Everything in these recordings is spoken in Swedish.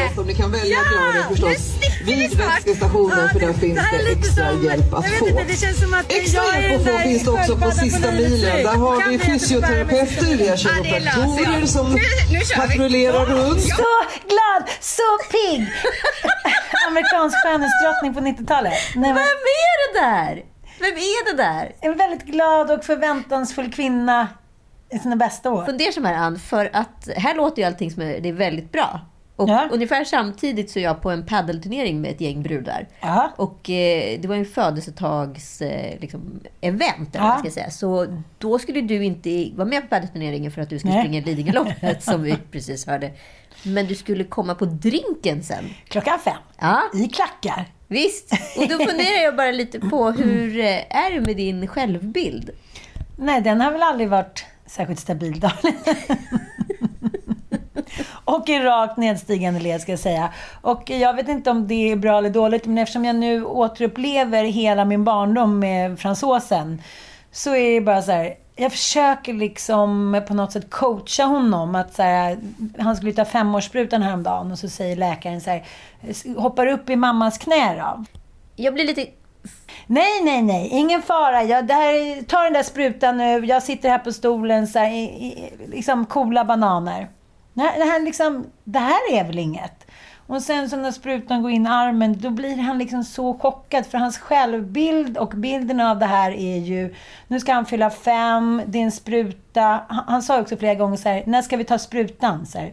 Absolut, ni kan välja bladet förstås vid vätskestationen, för där finns det extra hjälp att få. Extra hjälp att få finns det också på sista milen. Där har vi fysioterapeuter, vi har kiropraktorer som patrullerar runt. Så glad, så pigg! Amerikansk skönhetsdrottning på 90-talet. Nej, vem är det där? Vem är det där? En väldigt glad och förväntansfull kvinna i sina bästa år. Fundera som här, Ann, för att här låter ju allting som är, det är väldigt bra. Och ja, ungefär samtidigt så är jag på en paddelturnering med ett gäng brudar. Ja. Och det var en födelsetags liksom, event, eller ja, man ska säga. Så då skulle du inte vara med på paddelturneringen för att du skulle springa Lidingöloppet som vi precis hörde. Men du skulle komma på drinken sen. Klockan 5. Ja. I klackar. Visst. Och då funderar jag bara lite på hur är det med din självbild? Nej, den har väl aldrig varit särskilt stabil då. Och i rakt nedstigande led, ska jag säga. Och jag vet inte om det är bra eller dåligt, men eftersom jag nu återupplever hela min barndom med fransåsen, så är det bara så här, jag försöker liksom på något sätt coacha honom att så här, han skulle ta 5-årssprutan häromdagen, och så säger läkaren så här, hoppar upp i mammas knä då. Jag blir lite... Nej, ingen fara, tar den där sprutan nu, jag sitter här på stolen så här, liksom coola bananer. Det här är väl inget. Och sen så när sprutan går in i armen, då blir han liksom så chockad. För hans självbild och bilden av det här är ju, nu ska han fylla 5, det är en spruta. Han sa också flera gånger så här, när ska vi ta sprutan? Så här,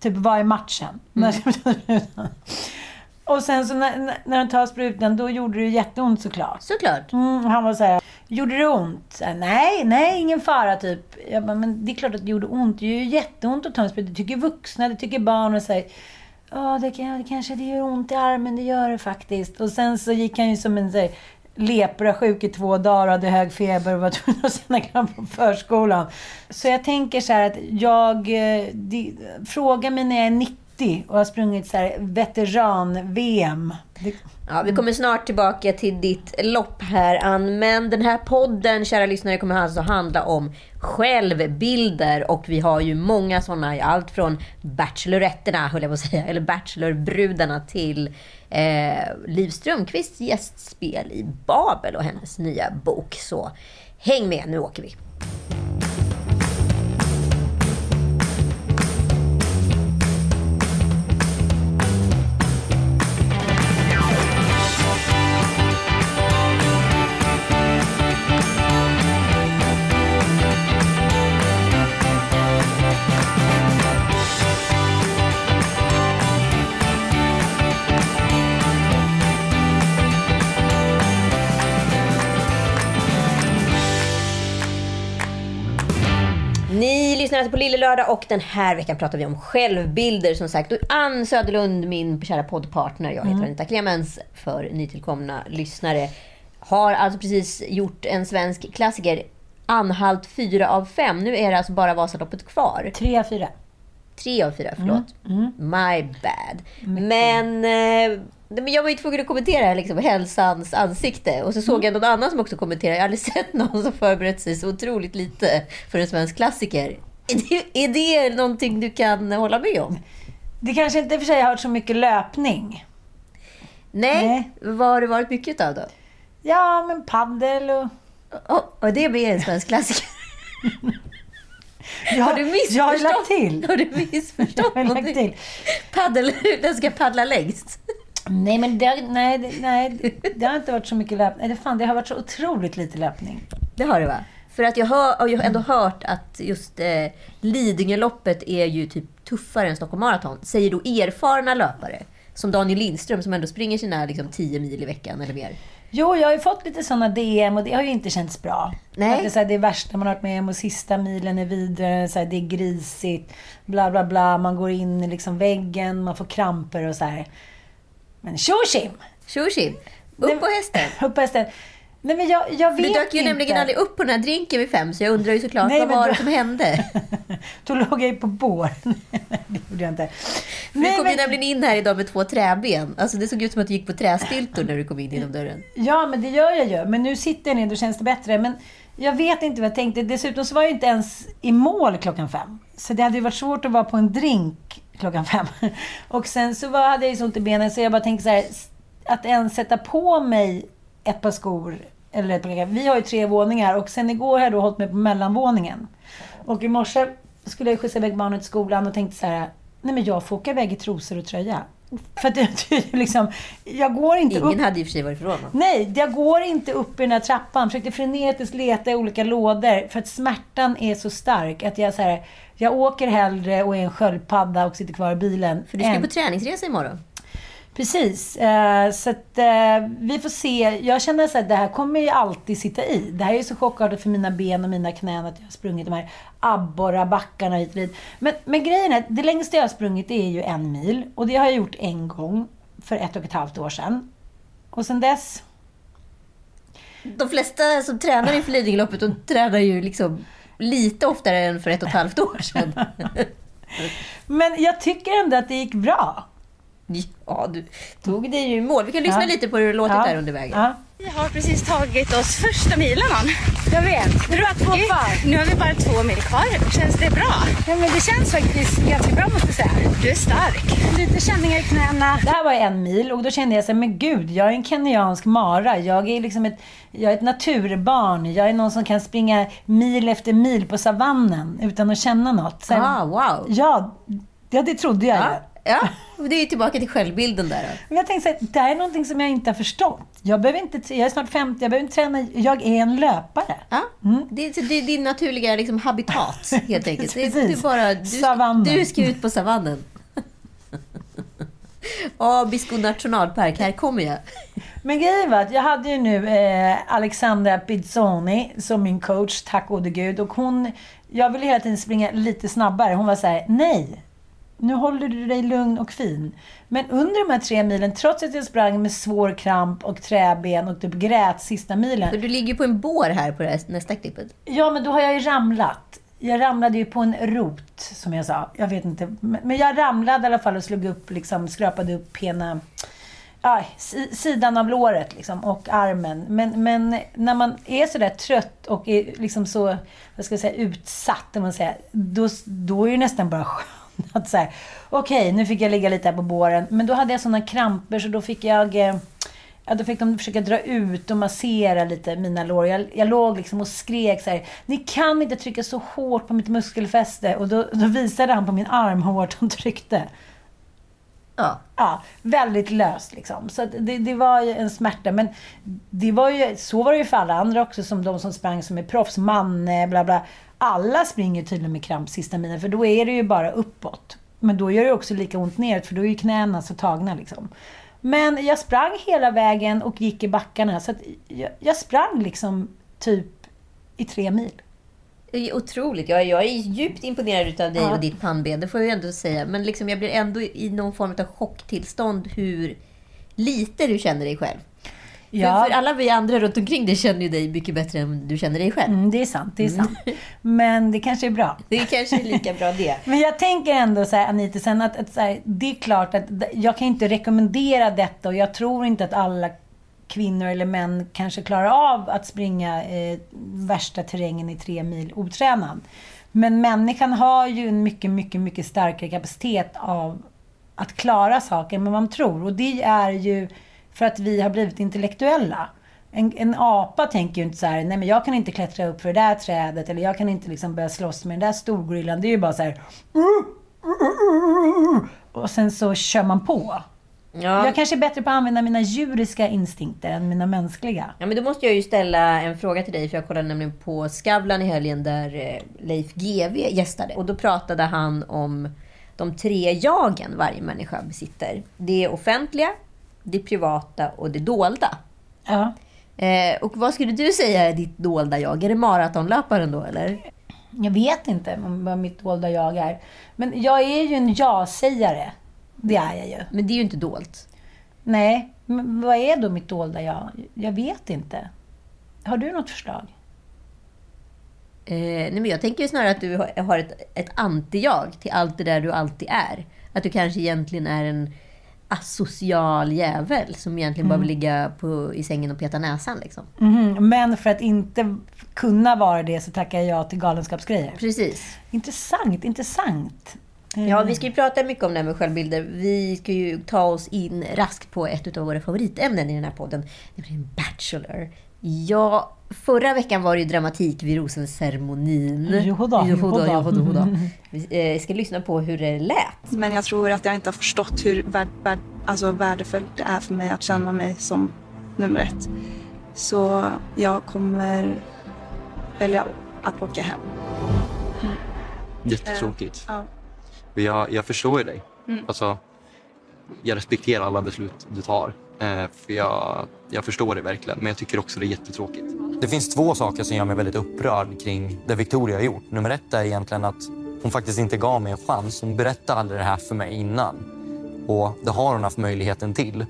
typ, vad är matchen? När ska vi ta sprutan? Och sen så när han tar sprutan, då gjorde det jätteont såklart. Såklart. Han var så här, gjorde det ont? Så här, nej, ingen fara typ. Jag bara, men det är klart att det gjorde ont. Det är ju jätteont att ta en sprutan. Det tycker vuxna, det tycker barn, och så här, det kanske det gör ont i armen, det gör det faktiskt. Och sen så gick han ju som en så här, lepra sjuk i 2 dagar, hade hög feber och var tvungen att sända kram på förskolan. Så jag tänker så här att fråga mig när jag är 90. Och har sprungit så här veteran-VM. Ja, vi kommer snart tillbaka till ditt lopp här, Ann. Men den här podden, kära lyssnare, kommer alltså handla om självbilder. Och vi har ju många sådana i allt från bacheloretterna, höll jag på att säga, eller bachelorbrudarna, till Liv Strömqvists gästspel i Babel och hennes nya bok. Så häng med, nu åker vi. På Lille Lördag, och den här veckan pratar vi om självbilder, som sagt. Och Ann Söderlund, min kära poddpartner, jag heter Anita Clemens för nytillkomna lyssnare, har alltså precis gjort en svensk klassiker, Anhalt 4 av 5. Nu är det alltså bara Vasaloppet kvar. 3 av 4. 3 av 4, förlåt. My bad. Men jag var ju tvungen att kommentera liksom hälsans ansikte. Och så såg jag någon annan som också kommenterade. Jag har aldrig sett någon som förberett sig så otroligt lite för en svensk klassiker. Är det någonting du kan hålla med om? Det kanske inte för sig har varit så mycket löpning. Nej. Vad har det varit mycket av då? Ja, men paddel och... Och det blir en svensk klassiker. Har du missförstått någonting? Paddel, den ska paddla längst. Nej, det har inte varit så mycket löpning. Det har varit så otroligt lite löpning. Det har det, va? För att jag har ändå hört att just Lidingöloppet är ju typ tuffare än Stockholm Marathon. Säger då erfarna löpare som Daniel Lindström, som ändå springer sina 10 mil i veckan eller mer. Jo, jag har ju fått lite sådana DM och det har ju inte känts bra. Nej. Att det är värsta man har varit med om och sista milen är vidare, så här, det är grisigt, bla bla bla, man går in i väggen, man får kramper och så här. Men tjoshim! Upp på hästen! Upp på hästen! Nej, men jag vet inte. Du dök ju nämligen aldrig upp på den här drinken vid 5, så jag undrar ju såklart vad var det som hände. Då låg jag ju på båren. Det gjorde jag inte. Du kom ju nämligen in här idag med 2 träben. Alltså det såg ut som att du gick på trästiltor när du kom in genom dörren. Ja, men det gör jag ju. Men nu sitter jag ner, då känns det bättre. Men jag vet inte vad jag tänkte. Dessutom så var jag inte ens i mål 5. Så det hade ju varit svårt att vara på en drink 5. Och sen så hade jag ju sånt i benen, så jag bara tänkte så här, att ens sätta på mig ett par skor eller ett par skor. Vi har ju 3 våningar och sen igår har jag då hållit mig på mellanvåningen. Och i morse skulle jag skjutsa iväg barnet till skolan och tänkte så här: nej, men jag får åka iväg i trosor och tröja. För att jag går inte upp. Ingen hade ju för sig varit förråd. Nej, jag går inte upp i den här trappan. Försökte frenetiskt leta i olika lådor för att smärtan är så stark att jag jag åker hellre och är en sköldpadda och sitter kvar i bilen. För du ska på träningsresa imorgon. Precis, så att vi får se. Jag känner att det här kommer ju alltid sitta i. Det här är ju så chockartat för mina ben och mina knän att jag har sprungit de här abborra backarna hit och dit. Men grejen är, det längsta jag har sprungit är ju 1 mil. Och det har jag gjort en gång för 1,5 år sedan. Och sen dess... De flesta som tränar i Lidingöloppet, de tränar ju lite oftare än för 1,5 år sedan. Men jag tycker ändå att det gick bra. Ja, du tog det ju i mål. Vi kan lyssna lite på hur det låter där under vägen. Ja. Vi har precis tagit oss första milen. Jag vet. Du har 2 kvar. Nu har vi bara 2 mil kvar. Känns det bra? Ja, men det känns faktiskt ganska bra, måste jag säga. Du är stark. Lite känningar i knäna. Det här var 1 mil och då kände jag men gud, jag är en kenyansk mara. Jag är ett naturbarn. Jag är någon som kan springa mil efter mil på savannen utan att känna något. Wow. Ja, det trodde jag. Ja. Ja, det är ju tillbaka till självbilden där. Men jag tänkte att det här är någonting som jag inte har förstått. Jag är snart 50, jag behöver inte träna. Jag är en löpare. Ja, det är din naturliga habitat helt enkelt. Du ska ut på savannen. Abisko nationalpark, här kommer jag. Men grejen var att jag hade ju nu Alexandra Pizzoni som min coach, tack och gud. Och jag ville hela tiden springa lite snabbare. Hon var nej. Nu håller du dig lugn och fin. Men under de här 3 milen, trots att jag sprang med svår kramp och träben och typ grät sista milen. För du ligger på en bår här på nästa klippet. Ja, men då har jag ju ramlat. Jag ramlade ju på en rot, som jag sa. Jag vet inte. Men jag ramlade i alla fall och slog upp, skrapade upp hena... sidan av låret och armen. Men när man är så där trött och är så, vad ska jag säga, utsatt, om man säger, då är ju nästan bara att okej, nu fick jag ligga lite här på båren. Men då hade jag sådana kramper, så då fick jag då fick de försöka dra ut och massera lite mina lår. Jag låg och skrek ni kan inte trycka så hårt på mitt muskelfäste. Och då visade han på min arm hur hårt de tryckte. Ja, väldigt löst Så det var ju en smärta. Men det var ju, så var det ju för alla andra också, som de som sprang som är proffs, Manne, bla bla. Alla springer tydligen med kramp sista milen, för då är det ju bara uppåt. Men då gör det också lika ont neråt, för då är ju knäna så tagna Men jag sprang hela vägen och gick i backarna. Så att jag sprang typ i 3 mil. Otroligt, jag är djupt imponerad utav dig och ditt pannben, det får jag ändå säga. Men jag blir ändå i någon form av chocktillstånd hur lite du känner dig själv. Ja. För alla vi andra runt omkring dig känner ju dig mycket bättre än du känner dig själv. Det är sant. Men det kanske är bra. Det kanske är lika bra det. Men jag tänker ändå Anita, sen att det är klart att jag kan inte rekommendera detta. Och jag tror inte att alla kvinnor eller män kanske klarar av att springa värsta terrängen i 3 mil otränad. Men människan har ju en mycket, mycket, mycket starkare kapacitet av att klara saker än vad man tror. Och det är ju för att vi har blivit intellektuella. En apa tänker ju inte så här, nej men jag kan inte klättra upp för det där trädet. Eller jag kan inte liksom börja slåss med den där storgorillan. Det är ju bara så här. Och sen så kör man på. Ja. Jag kanske är bättre på att använda mina djuriska instinkter än mina mänskliga. Ja, men då måste jag ju ställa en fråga till dig. För jag kollade nämligen på Skavlan i helgen där Leif G.V. gästade. Och då pratade han om de tre jagen varje människa besitter. Det offentliga, det privata och det dolda. Ja. Och vad skulle du säga är ditt dolda jag? Är det maratonlöparen då eller? Jag vet inte vad mitt dolda jag är. Men jag är ju en ja-sägare. Det är jag ju. Men det är ju inte dolt. Nej, men vad är då mitt dolda jag? Jag vet inte. Har du något förslag? Nej, men jag tänker ju snarare att du har ett anti-jag till allt det där du alltid är. Att du kanske egentligen är en asocial jävel som egentligen bara vill ligga i sängen och peta näsan liksom. Mm. Men för att inte kunna vara det så tackar jag till galenskapsgrejer. Precis. Intressant. Ja, vi ska ju prata mycket om det här med självbilder. Vi ska ju ta oss in raskt på ett av våra favoritämnen i den här podden. Det blir en Bachelor. Ja, förra veckan var det ju dramatik vid Rosen-ceremonin. Johoda. Vi ska lyssna på hur det lät. Men jag tror att jag inte har förstått hur värdefullt det är för mig att känna mig som nummer ett. Så jag kommer välja att åka hem. Jättetråkigt. Ja. Jag förstår dig. Mm. Alltså, jag respekterar alla beslut du tar. För jag förstår det verkligen. Men jag tycker också det är jättetråkigt. Det finns två saker som gör mig väldigt upprörd kring det Victoria har gjort. Nummer ett är egentligen att hon faktiskt inte gav mig en chans. Hon berättade aldrig det här för mig innan. Och det har hon haft möjligheten till.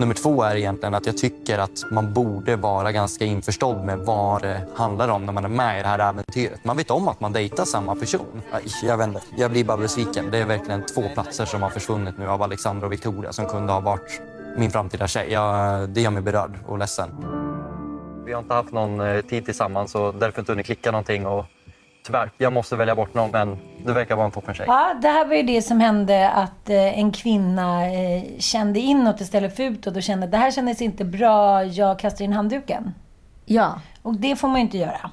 Nummer två är egentligen att jag tycker att man borde vara ganska införstådd med vad det handlar om när man är med i det här äventyret. Man vet om att man dejtar samma person. Aj, jag vet inte. Jag blir bara besviken. Det är verkligen två platser som har försvunnit nu av Alexandra och Victoria som kunde ha varit min framtida tjej. Det gör mig berörd och ledsen. Vi har inte haft någon tid tillsammans och därför inte hunnit klicka någonting och tyvärr, jag måste välja bort någon, men du verkar vara en toppen tjej. Ja, det här var ju det som hände att en kvinna kände inåt istället för utåt och kände att det här kändes inte bra, jag kastar in handduken. Ja. Och det får man ju inte göra.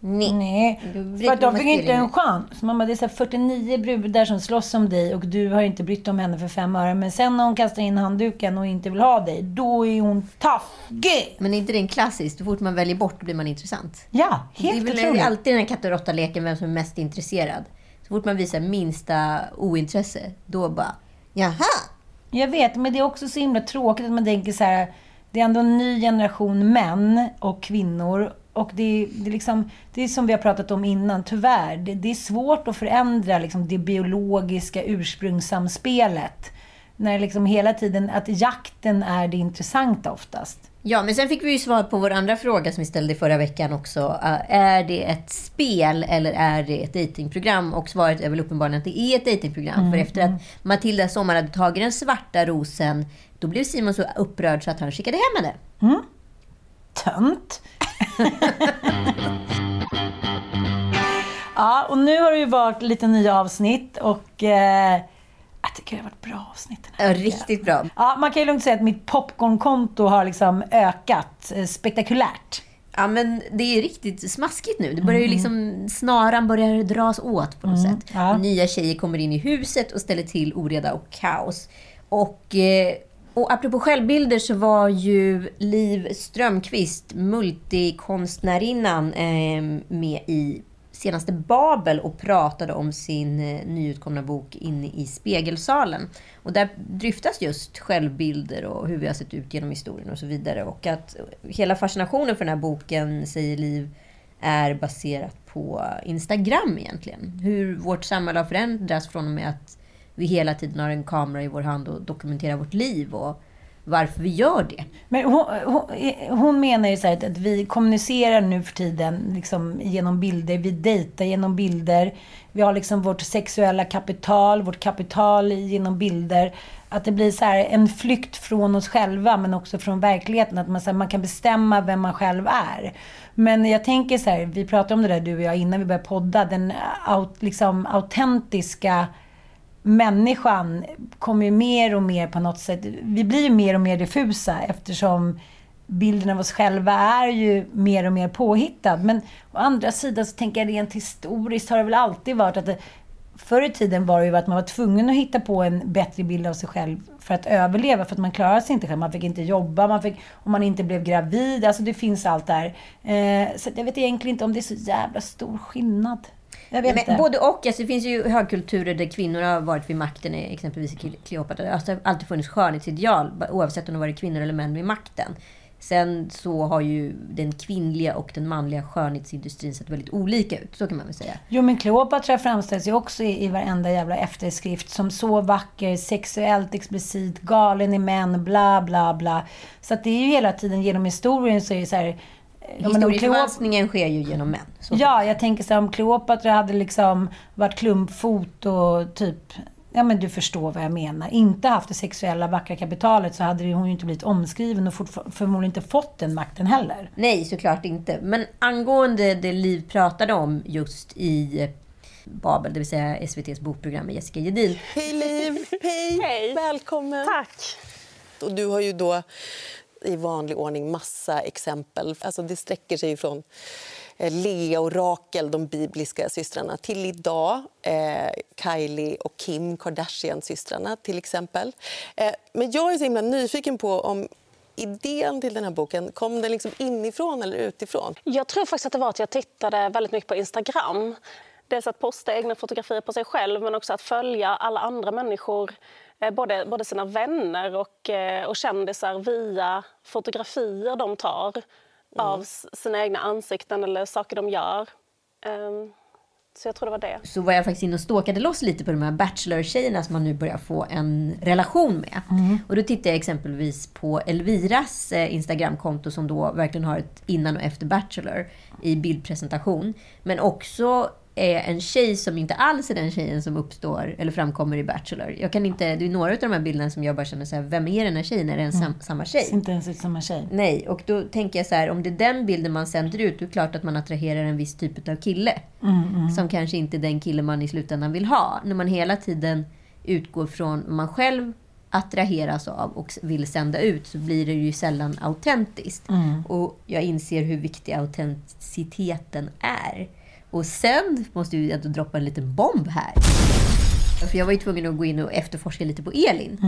Nej. För att de fick inte en chans. Mamma, det är så 49 brudar som slåss om dig och du har inte brytt om henne för 5 öre. Men sen när hon kastar in handduken och inte vill ha dig, då är hon taffig. Men är inte det en klassisk? Så fort man väljer bort blir man intressant. Ja, helt otroligt. Det är alltid den här katt och råtta-leken, vem som är mest intresserad. Så fort man visar minsta ointresse, då bara, jaha. Jag vet, men det är också så himla tråkigt att man tänker så här, det är ändå en ny generation män och kvinnor. Och det är som vi har pratat om innan, tyvärr. Det är svårt att förändra liksom, det biologiska ursprungssamspelet. När liksom hela tiden att jakten är det intressanta oftast. Ja, men sen fick vi ju svar på vår andra fråga som vi ställde förra veckan också. Är det ett spel eller är det ett datingprogram? Och svaret är väl uppenbarligen att det är ett datingprogram. För efter att Matilda Sommar hade tagit den svarta rosen, då blev Simon så upprörd så att han skickade hem henne. Mm. Tönt. Ja, och nu har det ju varit lite nya avsnitt och jag tycker det har varit bra avsnitt. Ja, riktigt bra. Ja, man kan ju lugnt säga att mitt popcornkonto har liksom ökat spektakulärt. Ja, men det är ju riktigt smaskigt nu. Det börjar ju liksom, snaran börjar dras åt på något sätt. Ja. Nya tjejer kommer in i huset och ställer till oreda och kaos. Och apropå självbilder så var ju Liv Strömqvist, multikonstnärinnan, med i senaste Babel och pratade om sin nyutkomna bok Inne i spegelsalen. Och där dryftas just självbilder och hur vi har sett ut genom historien och så vidare. Och att hela fascinationen för den här boken, säger Liv, är baserat på Instagram egentligen. Hur vårt samhälle har förändrats från och med att vi hela tiden har en kamera i vår hand och dokumenterar vårt liv och varför vi gör det. Men hon menar ju så här att vi kommunicerar nu för tiden liksom genom bilder, vi dejtar genom bilder, vi har liksom vårt sexuella kapital, vårt kapital genom bilder, att det blir så här en flykt från oss själva men också från verkligheten, att man, så här, man kan bestämma vem man själv är. Men jag tänker så här, vi pratade om det där du och jag innan vi började podda, den liksom autentiska människan kommer ju mer och mer på något sätt. Vi blir ju mer och mer diffusa eftersom bilden av oss själva är ju mer och mer påhittad. Men å andra sidan så tänker jag rent historiskt har det väl alltid varit att det, förr i tiden var det ju att man var tvungen att hitta på en bättre bild av sig själv för att överleva, för att man klarade sig inte själv. Man fick inte jobba, om man inte blev gravid. Alltså det finns allt där. Så jag vet egentligen inte om det är så jävla stor skillnad. Men både och, alltså, det finns ju högkulturer där kvinnor har varit vid makten, exempelvis i Kleopatra. Alltså, det har alltid funnits skönhetsideal oavsett om det varit kvinnor eller män vid makten. Sen så har ju den kvinnliga och den manliga skönhetsindustrin sett väldigt olika ut, så kan man väl säga. Jo, men Kleopatra framställs ju också i varenda jävla efterskrift som så vacker, sexuellt explicit, galen i män, bla bla bla. Så att det är ju hela tiden genom historien så är det så här. Historieförvanskningen sker ju genom män. Ja, jag tänker så här, om Kleopatra hade liksom varit klumpfot och typ, ja men du förstår vad jag menar, inte haft det sexuella vackra kapitalet, så hade hon ju inte blivit omskriven och förmodligen inte fått den makten heller. Nej, såklart inte. Men angående det Liv pratade om just i Babel, det vill säga SVT:s bokprogram med Jessica Gedin. Hej Liv! Hej! Hej. Välkommen! Tack! Och du har ju då i vanlig ordning massa exempel. Alltså det sträcker sig från Lea och Rakel, de bibliska systrarna, till idag Kylie och Kim Kardashian systrarna till exempel. Men jag är så himla nyfiken på om idén till den här boken, kom den liksom inifrån eller utifrån? Jag tror faktiskt att det var att jag tittade väldigt mycket på Instagram. Dels att posta egna fotografier på sig själv, men också att följa alla andra människor, både sina vänner och kändisar via fotografier de tar av sina egna ansikten eller saker de gör. Så jag tror det var det. Så var jag faktiskt inne och stalkade loss lite på de här Bachelor-tjejerna som man nu börjar få en relation med. Mm. Och då tittade jag exempelvis på Elviras Instagram-konto som då verkligen har ett innan och efter Bachelor i bildpresentation. Men också är en tjej som inte alls är den tjejen som uppstår eller framkommer i Bachelor. Jag kan inte, det är några av de här bilderna som jag bara känner så här, vem är den här tjejen? Är det samma tjej? Inte ens ut samma tjej. Nej, och då tänker jag så här, om det är den bilden man sänder ut, då är det klart att man attraherar en viss typ av kille. Som kanske inte är den kille man i slutändan vill ha. När man hela tiden utgår från man själv attraheras av och vill sända ut, så blir det ju sällan autentiskt. Och jag inser hur viktig autenticiteten är. Och sen måste jag ändå droppa en liten bomb här. För jag var ju tvungen att gå in och efterforska lite på Elin.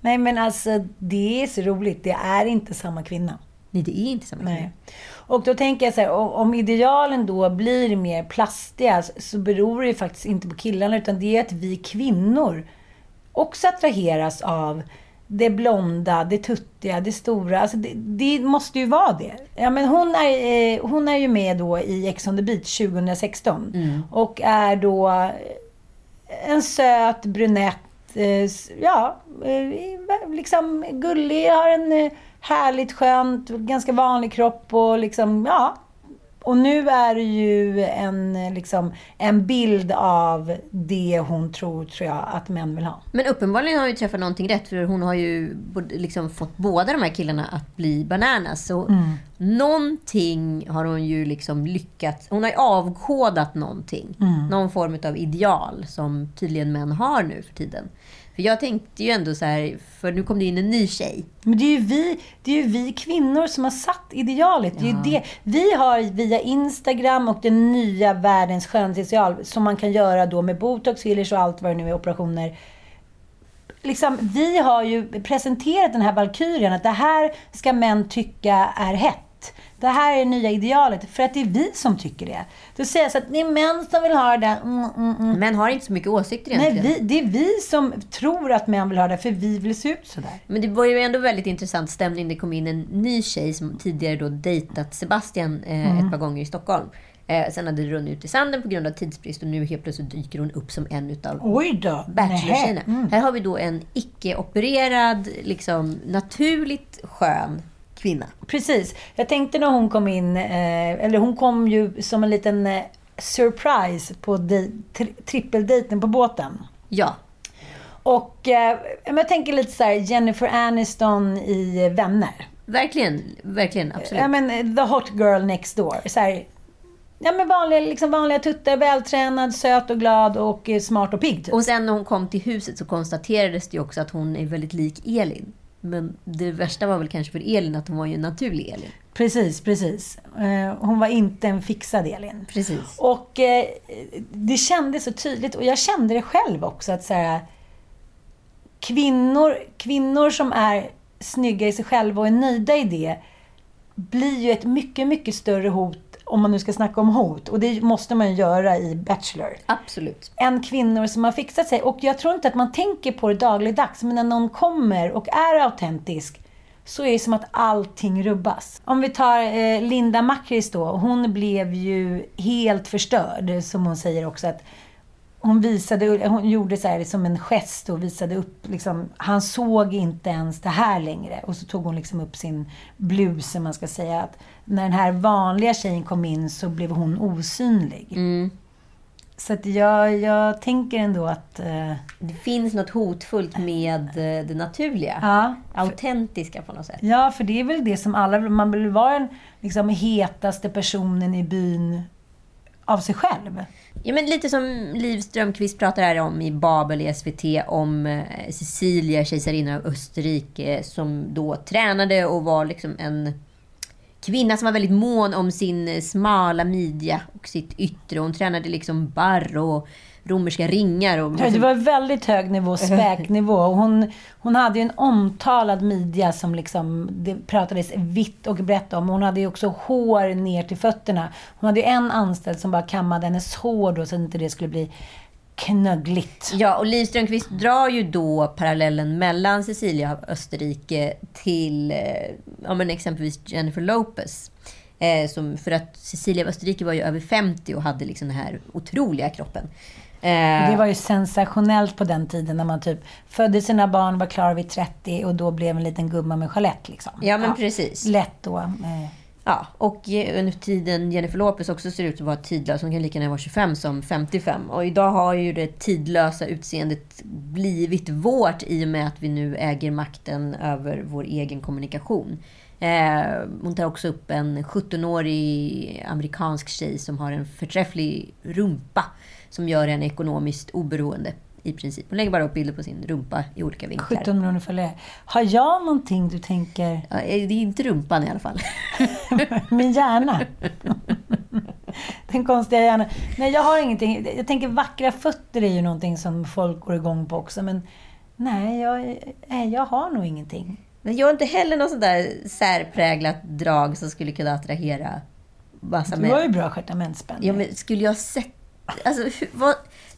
Nej, men alltså det är så roligt. Det är inte samma kvinna. Nej, det är inte samma kvinna. Och då tänker jag så här, om idealen då blir mer plastiga, så beror det ju faktiskt inte på killarna, utan det är att vi kvinnor också attraheras av det blonda, det tuttiga, det stora. Alltså det måste ju vara det. Ja, men hon är ju med då i X on the beat 2016. Och är då en söt brunett, liksom gullig, har en härligt skönt, ganska vanlig kropp och liksom, ja. Och nu är det ju en bild av det hon tror jag, att män vill ha. Men uppenbarligen har hon ju träffat någonting rätt, för hon har ju liksom fått båda de här killarna att bli bananas. Så någonting har hon ju liksom lyckats, hon har ju avkodat någonting. Någon form av ideal som tydligen män har nu för tiden. För jag tänkte ju ändå så här, för nu kom det in en ny tjej. Men det är ju vi kvinnor som har satt idealet. Ja. Det är ju det. Vi har via Instagram och den nya världens skönhetsideal som man kan göra då med botox, fillers och allt vad det nu är, operationer. Liksom, vi har ju presenterat den här valkyrien att det här ska män tycka är hett. Det här är det nya idealet, för att det är vi som tycker det. Då säger jag så att det är män som vill ha det. Män har inte så mycket åsikter egentligen. Nej, det är vi som tror att män vill ha det, för vi vill se ut sådär. Men det var ju ändå väldigt intressant stämning. Det kom in en ny tjej som tidigare då dejtat Sebastian ett par gånger i Stockholm. Sen hade det runnit ut i sanden på grund av tidsbrist och nu helt plötsligt dyker hon upp som en utav Bachelor-tjejerna. Här har vi då en icke-opererad, liksom, naturligt skön kvinna. Precis. Jag tänkte när hon kom in, eller hon kom ju som en liten surprise på trippeldejten på båten. Ja. Och jag tänker lite så här Jennifer Aniston i Vänner. Verkligen, verkligen, absolut. The hot girl next door. Så här, vanliga tuttar, vältränad, söt och glad och smart och pigg. Och sen när hon kom till huset så konstaterades det ju också att hon är väldigt lik Elin. Men det värsta var väl kanske för Elin att hon var ju en naturlig Elin. Precis. Hon var inte en fixad Elin. Precis. Och det kändes så tydligt, och jag kände det själv också, att så här, kvinnor som är snygga i sig själva och är nöjda i det blir ju ett mycket, mycket större hot, om man nu ska snacka om hot. Och det måste man göra i Bachelor. Absolut. Än kvinnor som har fixat sig. Och jag tror inte att man tänker på det dagligdags, men när någon kommer och är autentisk så är det som att allting rubbas. Om vi tar Linda Makris då. Hon blev ju helt förstörd, som hon säger också, att hon gjorde så här som en gest och visade upp, liksom, han såg inte ens det här längre. Och så tog hon liksom upp sin blus, som man ska säga, att när den här vanliga tjejen kom in så blev hon osynlig. Mm. Så att jag tänker ändå att det finns något hotfullt med det naturliga, autentiska på något sätt. Ja, för det är väl det som man vill vara, den liksom hetaste personen i byn av sig själv. Ja, men lite som Liv Strömqvist pratar här om i Babel i SVT, om Cecilia, kejsarinna av Österrike, som då tränade och var liksom en kvinna som var väldigt mån om sin smala midja och sitt yttre. Hon tränade liksom barr och romerska ringar. Det var väldigt hög nivå, späknivå. Hon hade ju en omtalad midja som liksom, det pratades vitt och brett om. Hon hade ju också hår ner till fötterna. Hon hade ju en anställd som bara kammade hennes hår då, så att inte det skulle bli knöggligt. Ja, och Liv Strömqvist drar ju då parallellen mellan Cecilia av Österrike till exempelvis Jennifer Lopez. För att Cecilia av Österrike var ju över 50 och hade liksom den här otroliga kroppen. Det var ju sensationellt på den tiden, när man typ födde sina barn, var klar vid 30 och då blev en liten gumma med skelett liksom. Ja, men precis. Lätt då. Ja, och under tiden Jennifer Lopez också ser ut att vara tidlös. Hon kan lika gärna vara 25 som 55. Och idag har ju det tidlösa utseendet blivit vårt, i och med att vi nu äger makten över vår egen kommunikation. Hon tar också upp en 17-årig amerikansk tjej som har en förträfflig rumpa som gör henne ekonomiskt oberoende i princip. Hon lägger bara upp bilder på sin rumpa i olika vinklar. 17 miljoner följare. Har jag någonting du tänker? Ja, det är inte rumpan i alla fall. Min hjärna. Den konstiga hjärnan. Nej, jag har ingenting. Jag tänker, vackra fötter är ju någonting som folk går igång på också. Men nej, jag har nog ingenting. Men jag har inte heller något sånt där särpräglat drag som skulle kunna attrahera massa män. Du har ju bra stjärtamentsspänning. Ja, men skulle jag sett... Alltså,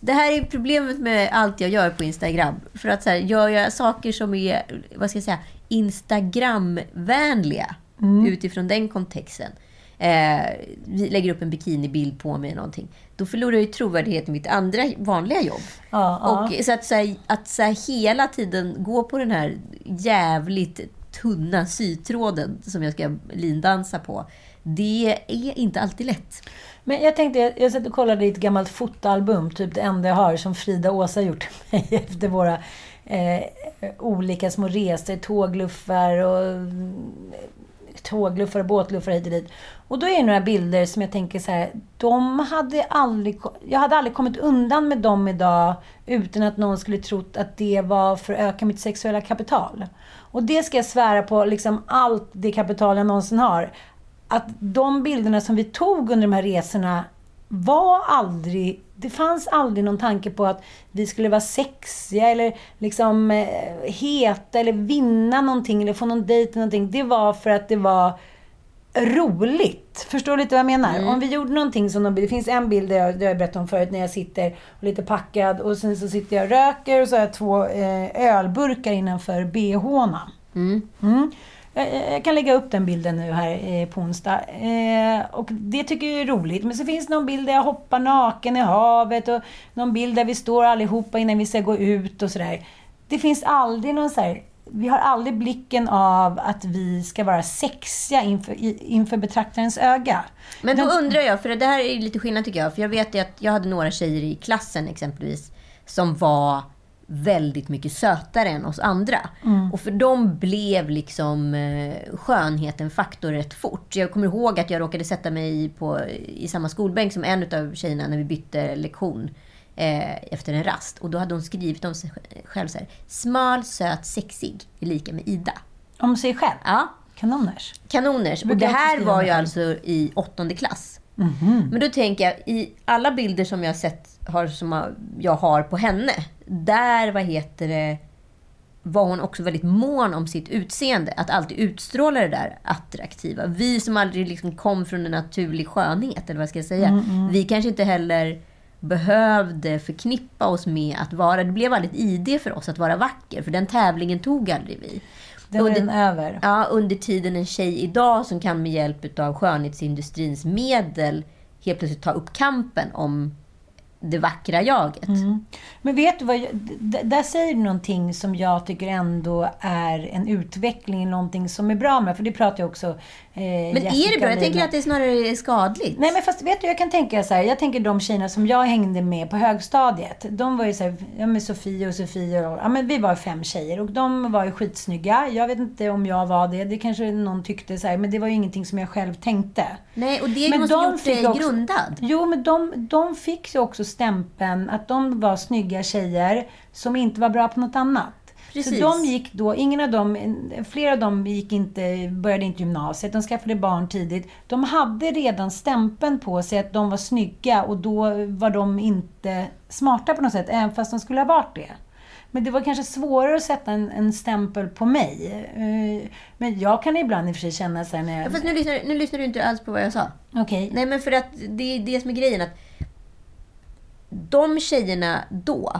det här är problemet med allt jag gör på Instagram. För att så här, jag gör saker som är, vad ska jag säga, Instagram-vänliga utifrån den kontexten. Vi lägger upp en bikinibild på mig eller någonting. Då förlorar jag ju trovärdighet i mitt andra vanliga jobb. Och så att hela tiden gå på den här jävligt tunna sytråden som jag ska lindansa på, det är inte alltid lätt. Men jag tänkte, jag satt och kollade i ett gammalt fotoalbum, typ det enda jag har, som Frida Åsa gjort mig efter våra olika små resor, tågluffar och båtluffar hit och dit. Och då är det några bilder som jag tänker så här, jag hade aldrig kommit undan med dem idag utan att någon skulle trott att det var för att öka mitt sexuella kapital. Och det ska jag svära på, liksom allt det kapital jag någonsin har, att de bilderna som vi tog under de här resorna det fanns aldrig någon tanke på att vi skulle vara sexiga eller liksom heta eller vinna någonting eller få någon dejt eller någonting. Det var för att det var roligt. Förstår du lite vad jag menar? Om vi gjorde någonting som det finns en bild där jag berättade om förut, när jag sitter och lite packad och sen så sitter jag och röker och så har jag två ölburkar innanför BH:na. Jag kan lägga upp den bilden nu här på onsdag. Och det tycker jag är roligt. Men så finns någon bild där jag hoppar naken i havet. Och någon bild där vi står allihopa innan vi ska gå ut och sådär. Det finns aldrig någon så här... Vi har aldrig blicken av att vi ska vara sexiga inför betraktarens öga. Men då undrar jag, för det här är lite skillnad tycker jag. För jag vet ju att jag hade några tjejer i klassen exempelvis som var väldigt mycket sötare än oss andra. Mm. Och för dem blev liksom skönheten faktor rätt fort. Jag kommer ihåg att jag råkade sätta mig i samma skolbänk som en av tjejerna när vi bytte lektion. Efter en rast. Och då hade hon skrivit om sig själv så här: smal, söt, sexig är lika med Ida. Om sig själv? Ja. Kanoners. Och det här var ju alltså i 8:e klass. Mm-hmm. Men då tänker jag, i alla bilder som jag sett som jag har på henne, där var hon också väldigt mån om sitt utseende, att alltid utstråla det där attraktiva. Vi som aldrig liksom kom från en naturlig skönhet, eller vad ska jag säga, vi kanske inte heller behövde förknippa oss med att vara, det blev aldrig ett idé för oss att vara vacker, för den tävlingen tog aldrig vi. Den är den över. Ja, under tiden en tjej idag som kan med hjälp av skönhetsindustrins medel helt plötsligt ta upp kampen om det vackra jaget. Mm. Men vet du vad, där säger du någonting som jag tycker ändå är en utveckling, någonting som är bra med, för det pratar jag också men Jessica, är det bra? Jag tänker att det är snarare skadligt. Nej, men fast vet du, jag kan tänka så här, jag tänker de tjejerna som jag hängde med på högstadiet, de var ju så här, ja men Sofia och ja men vi var 5 tjejer och de var ju skitsnygga. Jag vet inte om jag var det kanske någon tyckte så här, men det var ju ingenting som jag själv tänkte. Nej, och det måste ju också vara grundad. Jo, men de fick ju också stämpeln att de var snygga tjejer som inte var bra på något annat. Precis. Så de gick då, flera av dem började inte gymnasiet, de skaffade barn tidigt. De hade redan stämpeln på sig att de var snygga, och då var de inte smarta på något sätt, även fast de skulle ha varit det. Men det var kanske svårare att sätta en stämpel på mig. Men jag kan ibland i och för sig känna så här när jag... Ja, fast nu lyssnar du inte alls på vad jag sa. Okej. Nej, men för att det är det som är grejen, att de tjejerna då,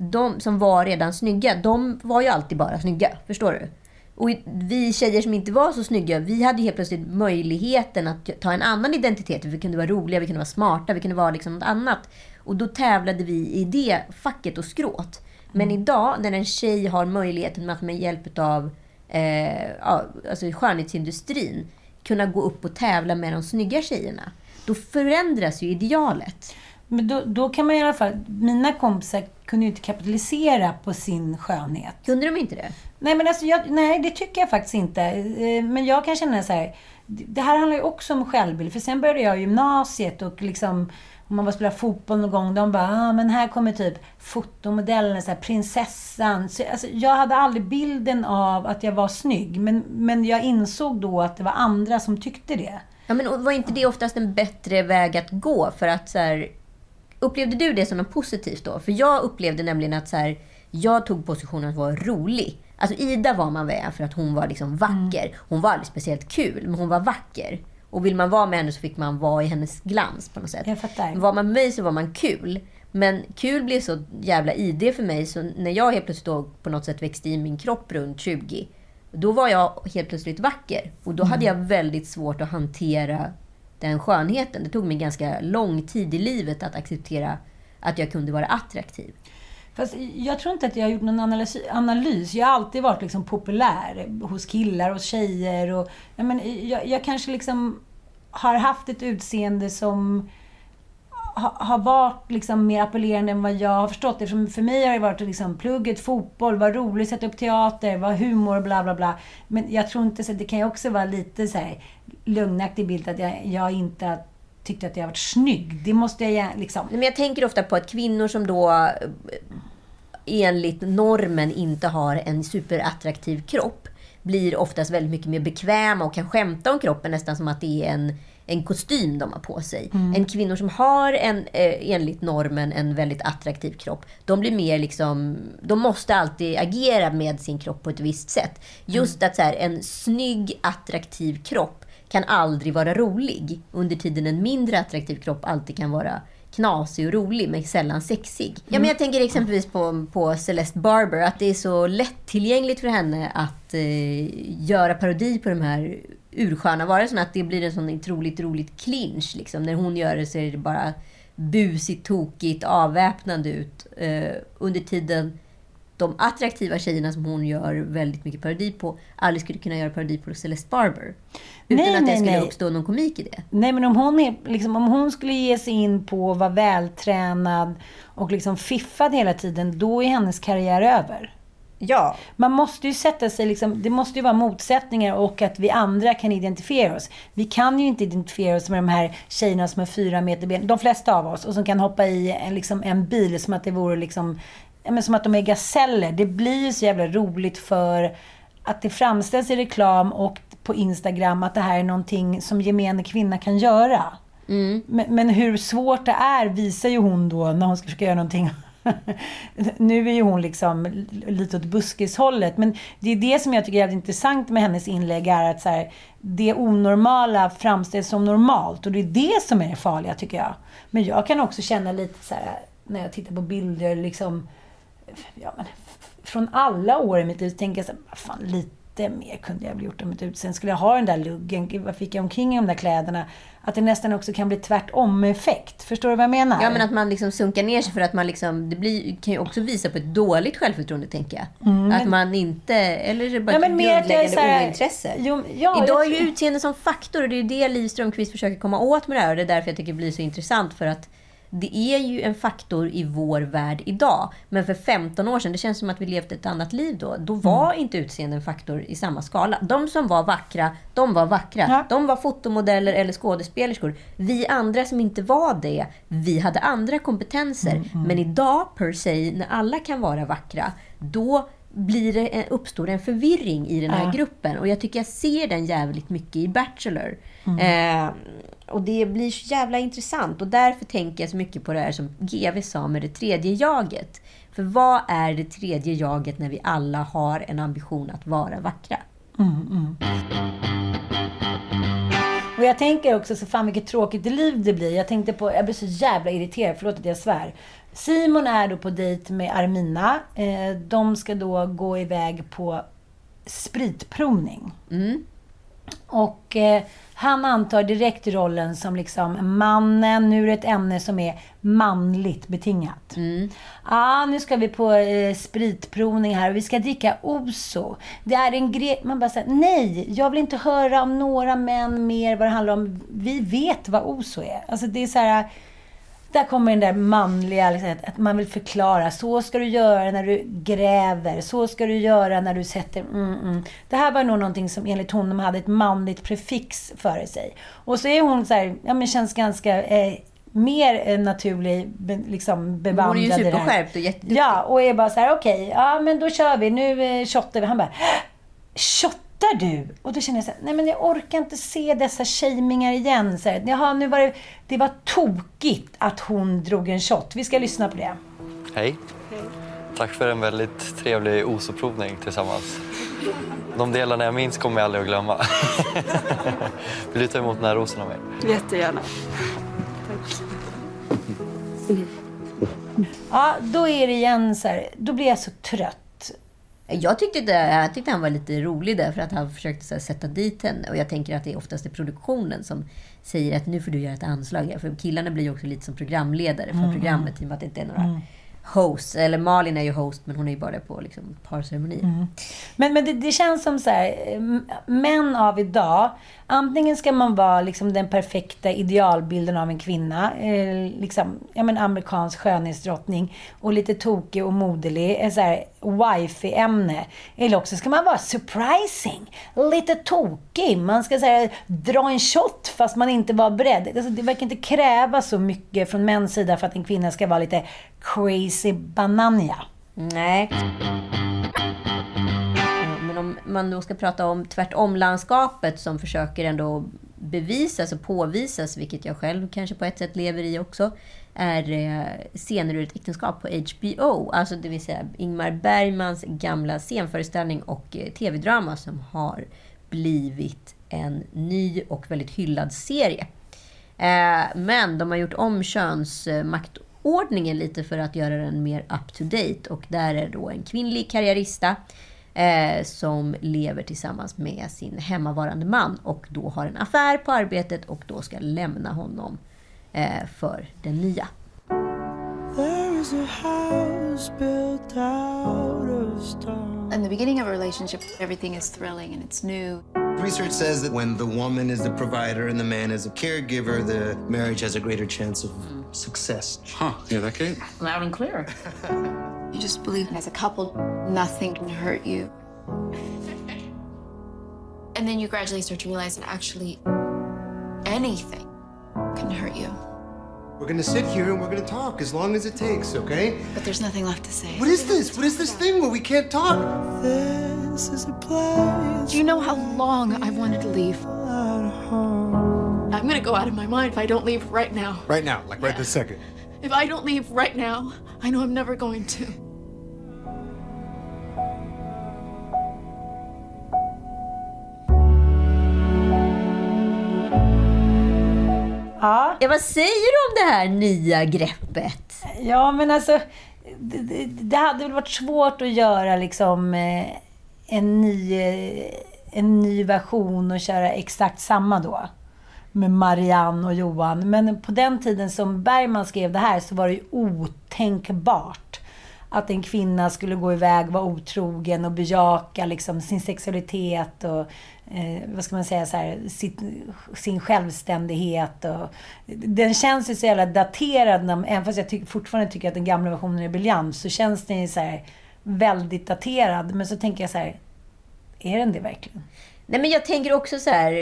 de som var redan snygga, de var ju alltid bara snygga, förstår du? Och vi tjejer som inte var så snygga, vi hade helt plötsligt möjligheten att ta en annan identitet. Vi kunde vara roliga, vi kunde vara smarta, vi kunde vara liksom något annat. Och då tävlade vi i det facket och skråt. Men idag, när en tjej har möjligheten att med hjälp av alltså skönhetsindustrin kunna gå upp och tävla med de snygga tjejerna, då förändras ju idealet. Men då kan man i alla fall... Mina kompisar kunde ju inte kapitalisera på sin skönhet. Kunde de inte det? Nej, men alltså nej, det tycker jag faktiskt inte. Men jag kan känna så här... Det här handlar ju också om självbild. För sen började jag gymnasiet och liksom... Om man bara spelar fotboll någon gång, de bara, men här kommer typ fotomodellen, så här, prinsessan. Så, alltså, jag hade aldrig bilden av att jag var snygg. Men jag insåg då att det var andra som tyckte det. Ja, men var inte det oftast en bättre väg att gå? För att så här... Upplevde du det som något positivt då? För jag upplevde nämligen att så här, jag tog positionen att vara rolig. Alltså Ida var man väl för att hon var liksom vacker. Hon var aldrig speciellt kul, men hon var vacker. Och vill man vara med henne så fick man vara i hennes glans på något sätt. Jag fattar. Var man mig så var man kul. Men kul blev så jävla ID för mig. Så när jag helt plötsligt då på något sätt växte i min kropp runt 20, då var jag helt plötsligt vacker. Och då hade jag väldigt svårt att hantera den skönheten. Det tog mig ganska lång tid i livet att acceptera att jag kunde vara attraktiv. Fast jag tror inte att jag har gjort någon analys. Jag har alltid varit liksom populär hos killar och tjejer. Och, jag kanske liksom har haft ett utseende som har varit liksom mer appellerande än vad jag har förstått. För mig har det varit liksom plugget, fotboll, var roligt, sätta upp teater, var humor, bla bla bla. Men jag tror inte, så det kan ju också vara lite så här lugnaktig bild att jag inte tyckte att jag varit snygg. Det måste jag liksom... Men jag tänker ofta på att kvinnor som då enligt normen inte har en superattraktiv kropp blir oftast väldigt mycket mer bekväma och kan skämta om kroppen nästan som att det är en kostym de har på sig. Mm. En kvinnor som har enligt normen en väldigt attraktiv kropp, de blir mer liksom, de måste alltid agera med sin kropp på ett visst sätt. Just att så här, en snygg attraktiv kropp kan aldrig vara rolig, under tiden en mindre attraktiv kropp alltid kan vara knasig och rolig men sällan sexig. Mm. Ja, men jag tänker exempelvis på Celeste Barber, att det är så lättillgängligt för henne att göra parodi på de här ursköna varelserna, att det blir en sån otroligt roligt clinch liksom. När hon gör det så är det bara busigt, tokigt, avväpnande ut. Under tiden de attraktiva tjejerna som hon gör väldigt mycket parodi på aldrig skulle kunna göra parodi på Celeste Barber. Utan att det skulle uppstå någon komik i det. Nej, men om hon skulle ge sig in på att vara vältränad och liksom fiffad hela tiden, då är hennes karriär över. Ja. Man måste ju sätta sig liksom, det måste ju vara motsättningar och att vi andra kan identifiera oss. Vi kan ju inte identifiera oss med de här tjejerna som har 4 meter ben, de flesta av oss, och som kan hoppa i en bil som att det vore liksom, men som att de är gazeller. Det blir ju så jävla roligt för att det framställs i reklam och på Instagram att det här är någonting som gemene kvinna kan göra. Mm. Men hur svårt det är visar ju hon då när hon ska försöka göra någonting. Nu är ju hon liksom lite åt buskishållet, men det är det som jag tycker är intressant med hennes inlägg, är att så här, det onormala framställs som normalt, och det är det som är det farliga tycker jag. Men jag kan också känna lite så här, när jag tittar på bilder liksom, ja, men från alla år i mitt liv tänker jag så här, fan, lite mer kunde jag bli gjort om mitt utseende. Skulle jag ha den där luggen, vad fick jag omkring i de där kläderna? Att det nästan också kan bli tvärtom-effekt. Förstår du vad jag menar? Ja, men att man liksom sunkar ner sig för att man liksom, kan ju också visa på ett dåligt självförtroende, tänker jag. Mm, att man inte, eller är det bara grundläggande ointresse? Idag är ju utseende som faktor, och det är ju det Liv Strömqvist försöker komma åt med det här, och det är därför jag tycker det blir så intressant, för att det är ju en faktor i vår värld idag. Men för 15 år sedan, det känns som att vi levde ett annat liv då. Då var inte utseende en faktor i samma skala. De som var vackra, de var vackra. Ja. De var fotomodeller eller skådespelerskor. Vi andra som inte var det, vi hade andra kompetenser. Men idag per se, när alla kan vara vackra, då uppstår en förvirring i den här gruppen. Och jag tycker jag ser den jävligt mycket i Bachelor. Och det blir så jävla intressant. Och därför tänker jag så mycket på det här som G.V. sa med det tredje jaget. För vad är det tredje jaget när vi alla har en ambition att vara vackra? Och jag tänker också så fan vilket tråkigt liv det blir. Jag blir så jävla irriterad, förlåt att jag svär. Simon är då på dejt med Armina. De ska då gå iväg på spritprovning. Och han antar direkt rollen som liksom mannen. Nu är det ett ämne som är manligt betingat. Nu ska vi på spritprovning här, och vi ska dricka Oso. Det är en grej. Man bara säger nej, jag vill inte höra om några män mer, vad det handlar om. Vi vet vad Oso är. Alltså det är så här. Där kommer den där manliga, liksom, att man vill förklara. Så ska du göra när du gräver. Så ska du göra när du sätter... Det här var nog någonting som enligt honom hade ett manligt prefix för sig. Och så är hon så här, ja men känns ganska... mer naturlig, liksom bevandlad i det här. Hon är ju superskärpt och jätteduktig. Ja, och är bara så här, okej, ja men då kör vi. Nu shottar vi. Han bara, shottar du? Och då känner jag så här, nej men jag orkar inte se dessa shamingar igen. Så här, jaha, nu var det var tokigt att hon drog en shot. Vi ska lyssna på det. Hej. Hej. Tack för en väldigt trevlig osoprovning tillsammans. De delarna jag minns kommer jag aldrig att glömma. Vill du ta emot den här rosen av mig? Jättegärna. Tack. Ja, då är det igen så här, då blir jag så trött. Jag tyckte han var lite rolig där, för att han försökte så här, sätta dit henne. Och jag tänker att det är oftast i produktionen som säger att nu får du göra ett anslag. För killarna blir ju också lite som programledare för programmet, i och med att det inte är några hosts. Eller Malin är ju host, men hon är ju bara på liksom, parceremonier. Men det känns som så här, män av idag, antingen ska man vara liksom, den perfekta idealbilden av en kvinna. Liksom, ja, men amerikansk skönhetsdrottning och lite tokig och moderlig. Så här, wifi-ämne. Eller också ska man vara surprising, lite tokig. Man ska säga dra en shot fast man inte var beredd. Alltså, det verkar inte kräva så mycket från mäns sida för att en kvinna ska vara lite crazy banania. Nej. Men om man då ska prata om tvärtomlandskapet som försöker ändå bevisas och påvisas, vilket jag själv kanske på ett sätt lever i också, är scener ur ett äktenskap på HBO. Alltså det vill säga Ingmar Bergmans gamla scenföreställning och tv-drama som har blivit en ny och väldigt hyllad serie. Men de har gjort om könsmaktordningen lite för att göra den mer up to date. Och där är då en kvinnlig karriärista som lever tillsammans med sin hemmavarande man. Och då har en affär på arbetet och då ska lämna honom för den nya. There is a house built out of stone. In the beginning of a relationship, everything is thrilling and it's new. Research says that when the woman is the provider and the man is a caregiver, the marriage has a greater chance of success. Huh, yeah, that came loud and clear. You just believe as a couple, nothing can hurt you. And then you gradually start to realize that actually anything can hurt you. We're gonna sit here and we're gonna talk as long as it takes, okay? But there's nothing left to say. What is this? What is this thing where we can't talk? This is a place. Do you know how long I've wanted to leave? I'm gonna go out of my mind if I don't leave right now. Right now, like right this second. If I don't leave right now, I know I'm never going to. Ja. Vad säger du om det här nya greppet? Ja, men alltså det hade väl varit svårt att göra liksom en ny version och köra exakt samma då med Marianne och Johan, men på den tiden som Bergman skrev det här så var det ju otänkbart att en kvinna skulle gå iväg, vara otrogen och bejaka liksom sin sexualitet och vad ska man säga så här, sin självständighet. Och den känns ju så jävla daterad när, även fast jag fortfarande tycker att den gamla versionen är briljant, så känns den ju så här väldigt daterad. Men så tänker jag så här, är den det verkligen? Nej, men jag tänker också så här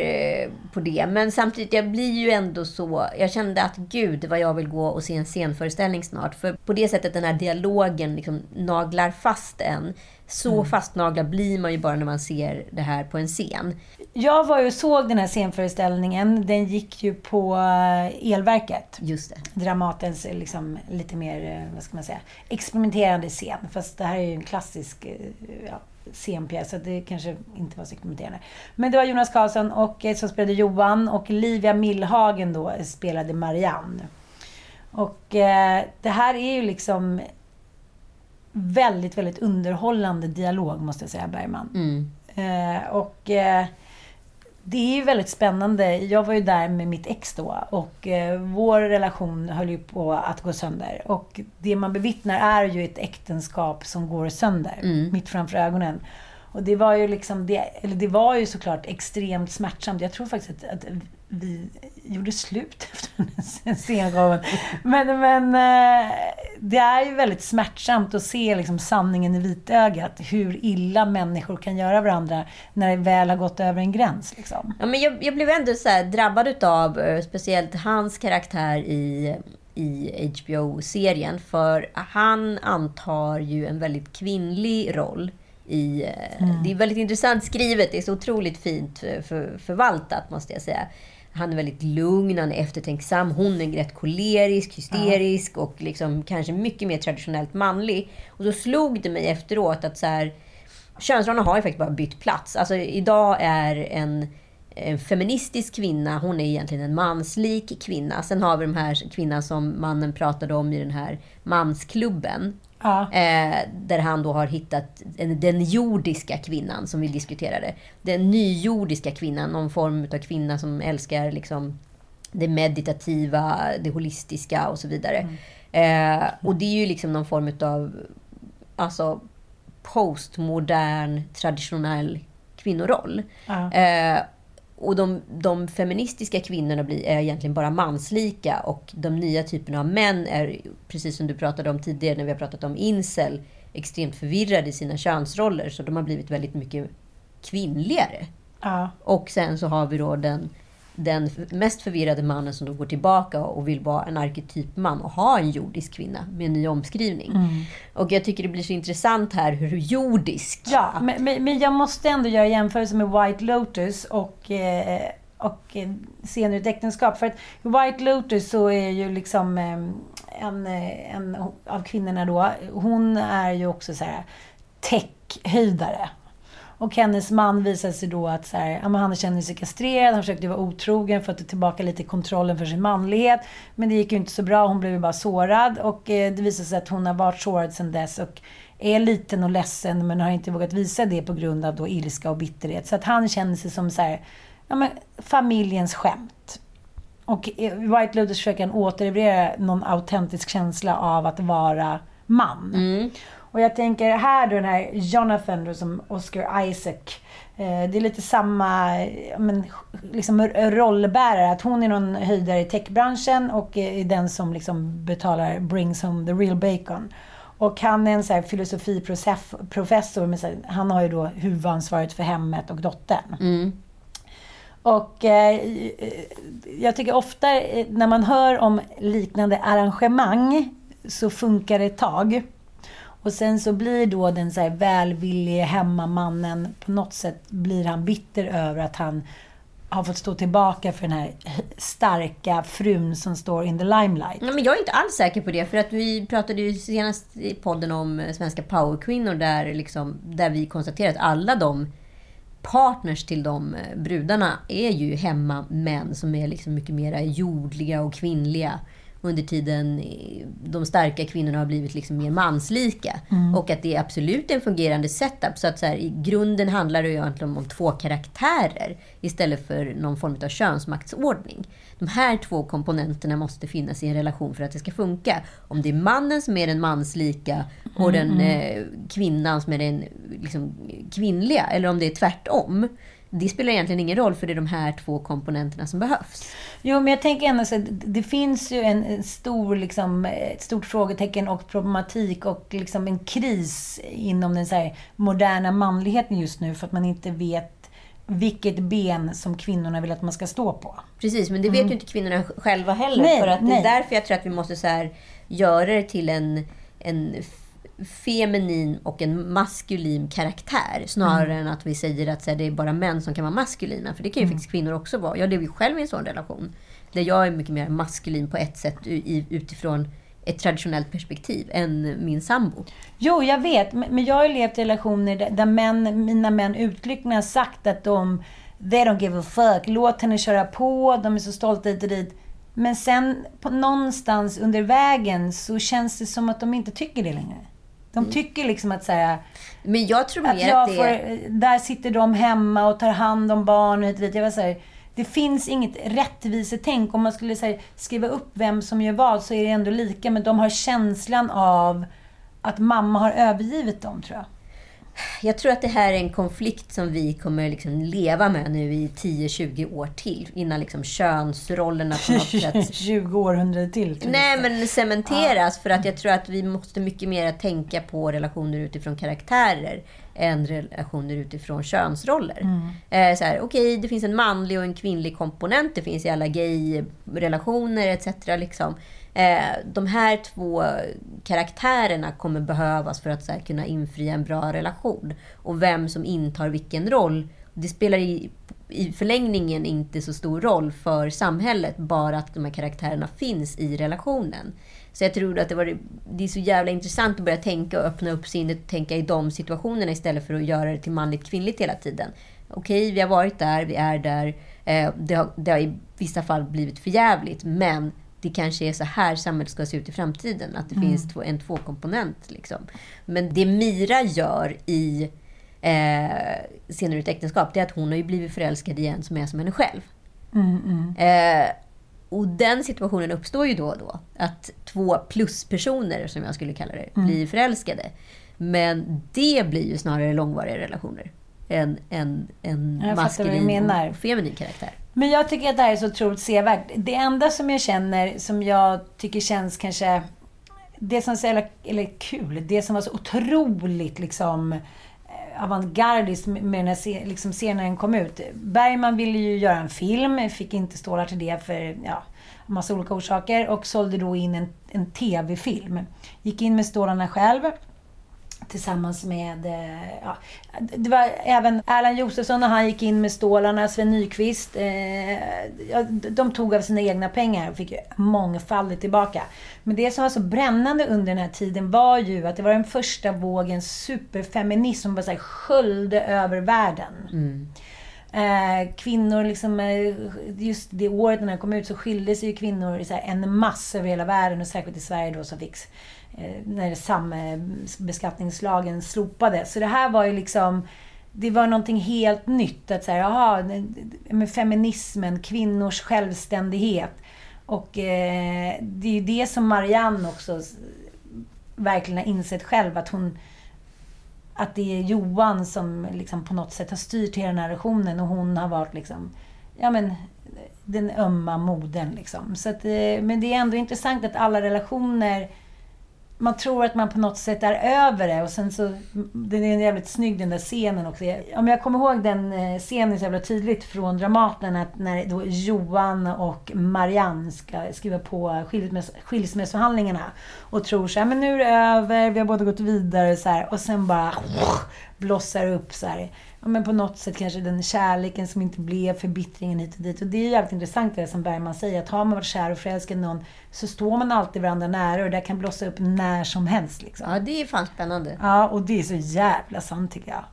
på det. Men samtidigt, jag blir ju ändå så... Jag kände att gud vad jag vill gå och se en scenföreställning snart. För på det sättet den här dialogen liksom naglar fast en. Så fastnaglar blir man ju bara när man ser det här på en scen. Jag var ju såg den här scenföreställningen. Den gick ju på Elverket. Just det. Dramatens liksom lite mer, vad ska man säga, experimenterande scen. Fast det här är ju en klassisk... Ja, scenpjäs, så det kanske inte var så kommenterande. Men det var Jonas Karlsson och, som spelade Johan, och Livia Millhagen då spelade Marianne. Och det här är ju liksom väldigt, väldigt underhållande dialog, måste jag säga, Bergman. Det är ju väldigt spännande. Jag var ju där med mitt ex då och vår relation höll ju på att gå sönder. Och det man bevittnar är ju ett äktenskap som går sönder mitt framför ögonen. Och det var ju liksom det var ju såklart extremt smärtsamt. Jag tror faktiskt att vi gjorde slut efter den scenshowen. Men det är ju väldigt smärtsamt att se liksom sanningen i vitögat, hur illa människor kan göra varandra när det väl har gått över en gräns liksom. Ja, men jag blev ändå så här drabbad utav speciellt hans karaktär i HBO-serien, för han antar ju en väldigt kvinnlig roll. Det är väldigt intressant skrivet, det är så otroligt fint förvaltat, måste jag säga. Han är väldigt lugn, han är eftertänksam, hon är rätt kolerisk, hysterisk och liksom kanske mycket mer traditionellt manlig. Och så slog det mig efteråt att så här, könsrollerna har ju faktiskt bara bytt plats. Alltså idag är en feministisk kvinna, hon är egentligen en manslik kvinna. Sen har vi de här kvinnan som mannen pratade om i den här mansklubben. Ja. Där han då har hittat den jordiska kvinnan som vi diskuterade. Den nyjordiska kvinnan, någon form av kvinna som älskar liksom det meditativa, det holistiska och så vidare. Och det är ju liksom någon form av, alltså, postmodern traditionell kvinnoroll. Ja. Och de feministiska kvinnorna är egentligen bara manslika, och de nya typerna av män är, precis som du pratade om tidigare när vi har pratat om incel, extremt förvirrade i sina könsroller, så de har blivit väldigt mycket kvinnligare. Ja. Och sen så har vi då den mest förvirrade mannen som då går tillbaka och vill vara en arketypman och ha en jordisk kvinna med en ny omskrivning. Och jag tycker det blir så intressant här hur jordisk... Ja, men jag måste ändå göra jämförelse med White Lotus och senare ett äktenskap. För att White Lotus så är ju liksom en av kvinnorna då, hon är ju också så här tech-höjdare. Och hennes man visade sig då att så här, han kände sig kastrerad, han försökte vara otrogen för att ta tillbaka lite kontrollen för sin manlighet. Men det gick ju inte så bra, hon blev ju bara sårad. Och det visade sig att hon har varit sårad sedan dess och är liten och ledsen men har inte vågat visa det på grund av då ilska och bitterhet. Så att han känner sig som så här, familjens skämt. Och White Lotus försöker återerövra någon autentisk känsla av att vara man. Mm. Och jag tänker här då den här Jonathan då, som Oscar Isaac. Det är lite samma liksom rollbärare. Att hon är någon höjdare i techbranschen och är den som liksom betalar, brings home the real bacon. Och han är en så här filosofiprofessor. Men så här, han har ju då huvudansvaret för hemmet och dottern. Mm. Och jag tycker ofta när man hör om liknande arrangemang så funkar det ett tag. Och sen så blir då den så här välvilliga hemmamannen på något sätt blir han bitter över att han har fått stå tillbaka för den här starka frun som står in the limelight. Nej, men jag är inte alls säker på det, för att vi pratade ju senast i podden om svenska powerkvinnor där, liksom, där vi konstaterade att alla de partners till de brudarna är ju hemmamän som är liksom mycket mer jordliga och kvinnliga. Under tiden de starka kvinnorna har blivit liksom mer manslika. Mm. Och att det är absolut en fungerande setup. Så att så här, i grunden handlar det ju egentligen om två karaktärer istället för någon form av könsmaktsordning. De här två komponenterna måste finnas i en relation för att det ska funka. Om det är mannen som är den manslika och kvinnan som är den liksom, kvinnliga, eller om det är tvärtom. Det spelar egentligen ingen roll, för det är de här två komponenterna som behövs. Jo, men jag tänker ändå så att det finns ju en stor, liksom, ett stort frågetecken och problematik och liksom en kris inom den så här moderna manligheten just nu, för att man inte vet vilket ben som kvinnorna vill att man ska stå på. Precis, men det vet ju inte kvinnorna själva heller. Nej, för att det är därför jag tror att vi måste så här göra det till en feminin och en maskulin karaktär snarare än att vi säger att så här, det är bara män som kan vara maskulina, för det kan ju faktiskt kvinnor också vara. Jag lever ju själv i en sån relation där jag är mycket mer maskulin på ett sätt utifrån ett traditionellt perspektiv än min sambo. Jo, jag vet, men jag har levt i relationer där mina män uttryckligen har sagt att they don't give a fuck, låt henne köra på, de är så stolta hit och dit. Men sen på någonstans under vägen så känns det som att de inte tycker det längre. De tycker liksom att så här, men jag tror att jag får, det... där sitter de hemma och tar hand om barn och hit. Jag var så här, det finns inget rättvisetänk. Om man skulle så här, skriva upp vem som gör vad så är det ändå lika. Men de har känslan av att mamma har övergivit dem, tror jag. Jag tror att det här är en konflikt som vi kommer liksom leva med nu i 10-20 år till. Innan liksom könsrollerna på något sätt... 20 århundrade till. Nej, men cementeras. Ja. För att jag tror att vi måste mycket mer tänka på relationer utifrån karaktärer än relationer utifrån könsroller. Okej, det finns en manlig och en kvinnlig komponent. Det finns i alla gay-relationer etc. Liksom. De här två karaktärerna kommer behövas för att så här, kunna infria en bra relation. Och vem som intar vilken roll, det spelar i förlängningen inte så stor roll för samhället, bara att de här karaktärerna finns i relationen. Så jag tror att det är så jävla intressant att börja tänka och öppna upp sinnet och tänka i de situationerna istället för att göra det till manligt kvinnligt hela tiden. Okej, vi har varit där, vi är där, det har i vissa fall blivit för jävligt, men det kanske är så här samhället ska se ut i framtiden. Att det finns en tvåkomponent. Liksom. Men det Mira gör i senare ut äktenskap, det är att hon har ju blivit förälskad igen som är som henne själv. Och den situationen uppstår ju då och då. Att två pluspersoner, som jag skulle kalla det, blir förälskade. Men det blir ju snarare långvariga relationer. En maskulin och feminin karaktär. Men jag tycker att det här är så otroligt sevärt. Det enda som jag känner, som jag tycker känns kanske... Det som är så jävla kul, det som var så otroligt liksom, avantgardiskt med den här liksom, scenen när den kom ut. Bergman ville ju göra en film, fick inte stålar till det för massa olika orsaker. Och sålde då in en tv-film. Gick in med stålarna själv. tillsammans med, ja, det var även Erland Josephson när han gick in med stålarna, Sven Nyqvist, de tog av sina egna pengar och fick mångfaldigt tillbaka. Men det som var så brännande under den här tiden var ju att det var den första vågen superfeminism som bara så här sköljde över världen. Mm. Kvinnor liksom, just det året när den kom ut så skilde sig ju kvinnor i så här en massa över hela världen, och särskilt i Sverige då som fick, när sambeskattningslagen slopades. Så det här var ju liksom, det var någonting helt nytt att säga, jaha, med feminismen, kvinnors självständighet, och det är ju det som Marianne också verkligen har insett själv, att hon, att det är Johan som liksom på något sätt har styrt hela den här relationen, och hon har varit liksom, ja men, den ömma modern liksom. Så att, men det är ändå intressant att alla relationer, man tror att man på något sätt är över det, och sen så, den är jävligt snygg den där scenen också. Om jag kommer ihåg den scenen så jävla tydligt från Dramaten, att när då Johan och Marianne ska skriva på skilsmässförhandlingarna och tror så här, men nu är det över, vi har båda gått vidare så här, och sen bara blossar upp så här. Ja, men på något sätt kanske den kärleken som inte blev, förbittringen hit och dit. Och det är ju jävligt intressant det som Bergman säger, att har man varit kär och förälskad någon så står man alltid varandra nära, och det kan blossa upp när som helst liksom. Ja, det är fan spännande. Ja, och det är så jävla sant tycker jag.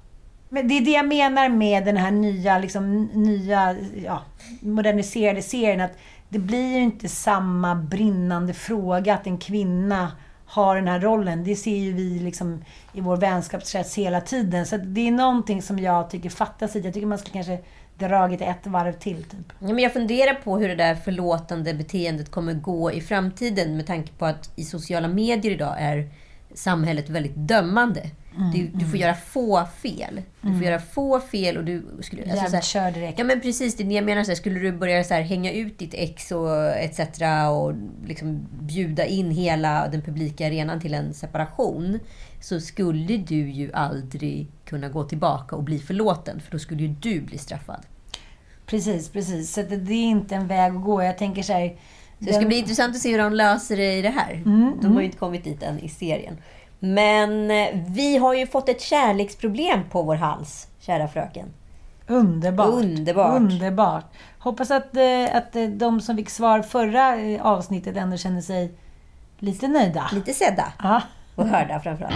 Men det är det jag menar med den här nya, liksom, nya, ja, moderniserade serien, att det blir ju inte samma brinnande fråga att en kvinna har den här rollen. Det ser ju vi liksom i vår vänskapskrets hela tiden. Så det är någonting som jag tycker fattas i. Jag tycker man skulle kanske dragit ett varv till typ. Ja, men jag funderar på hur det där förlåtande beteendet kommer gå i framtiden, med tanke på att i sociala medier idag är samhället väldigt dömande. Du får göra få fel. Och du skulle, alltså, så här, kör direkt. Ja men precis, det jag menar, så här, skulle du börja så här, hänga ut ditt ex och etc, och liksom bjuda in hela den publika arenan till en separation, så skulle du ju aldrig kunna gå tillbaka och bli förlåten, för då skulle ju du bli straffad. Precis. Så det är inte en väg att gå. Jag tänker så här, så det ska bli intressant att se hur de löser det i det här. De har ju inte kommit dit än i serien. Men vi har ju fått ett kärleksproblem på vår hals, kära fröken. Underbart. Hoppas att de som fick svar förra avsnittet ändå känner sig lite nöjda. Lite sedda. Ja. Och hörda framförallt.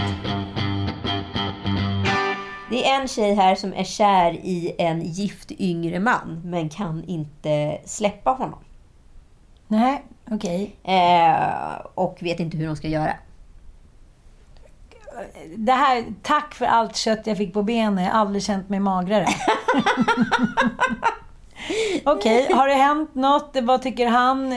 Det är en tjej här som är kär i en gift yngre man, men kan inte släppa honom. Nej, okej. Och vet inte hur hon ska göra. Det här, tack för allt kött jag fick på benen. Jag har aldrig känt mig magrare. Okej, har det hänt något? Vad tycker han?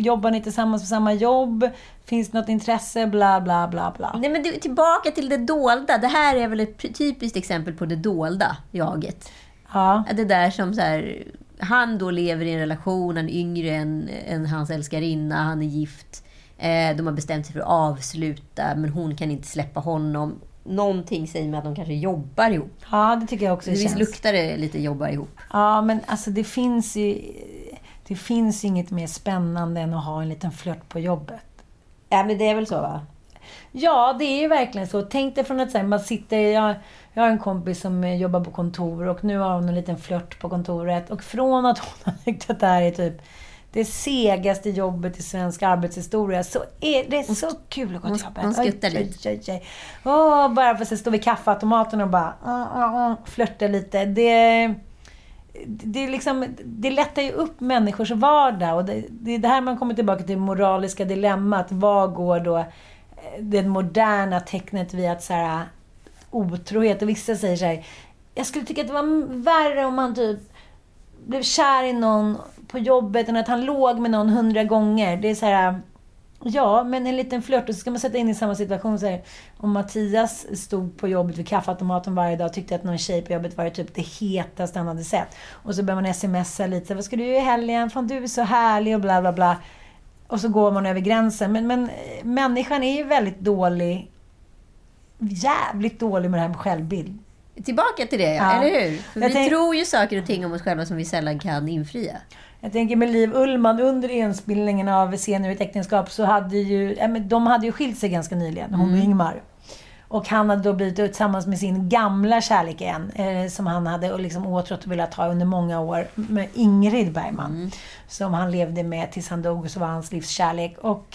Jobbar ni tillsammans på samma jobb? Finns något intresse? Bla bla bla bla. Nej, men tillbaka till det dolda. Det här är väl ett typiskt exempel på det dolda jaget. Ja. Det där som så här, han då lever i en relation, han är yngre än hans älskarinna, han är gift. De har bestämt sig för att avsluta, men hon kan inte släppa honom. Någonting säger mig att de kanske jobbar ihop. Ja, det tycker jag också. Det luktar det lite jobbar ihop. Ja, men alltså det finns inget mer spännande än att ha en liten flört på jobbet. Ja, men det är väl så va? Ja, det är ju verkligen så. Tänk dig från att säga, man sitter, jag har en kompis som jobbar på kontor, och nu har hon en liten flört på kontoret, och från att hon har tyckt att det här är typ det segaste jobbet i svensk arbetshistoria, så är det så kul att gå till jobbet. Hon skuttar lite. Bara för att stå vid kaffeautomaten och bara flörta lite. Det är liksom, det lättar ju upp människors vardag, och det är det här man kommer tillbaka till, moraliska dilemmat. Vad går då det moderna tecknet via att så här, otrohet? Och vissa säger så här, jag skulle tycka att det var värre om man typ blev kär i någon på jobbet än att han låg med någon 100 gånger. Det är så här, ja, men en liten flört. Och så ska man sätta in i samma situation så här, om Mattias stod på jobbet vid kaffeautomaten varje dag och tyckte att någon tjej på jobbet var typ det hetaste han hade sett, och så börjar man smsa lite, vad ska du göra i helgen, fan du är så härlig och bla bla bla, och så går man över gränsen. Men människan är ju väldigt dålig, jävligt dålig med det här med självbild. Tillbaka till det, ja. Eller hur? För vi tror ju saker och ting om oss själva som vi sällan kan infria. Jag tänker med Liv Ullman, under inspelningen av Scener ur ett äktenskap, så hade ju de hade ju skilt sig ganska nyligen, hon och Ingmar. Och han hade då blivit tillsammans med sin gamla kärlek igen, som han hade liksom åtrått och velat ha under många år, med Ingrid Bergman, som han levde med tills han dog, och så var hans livs kärlek. Och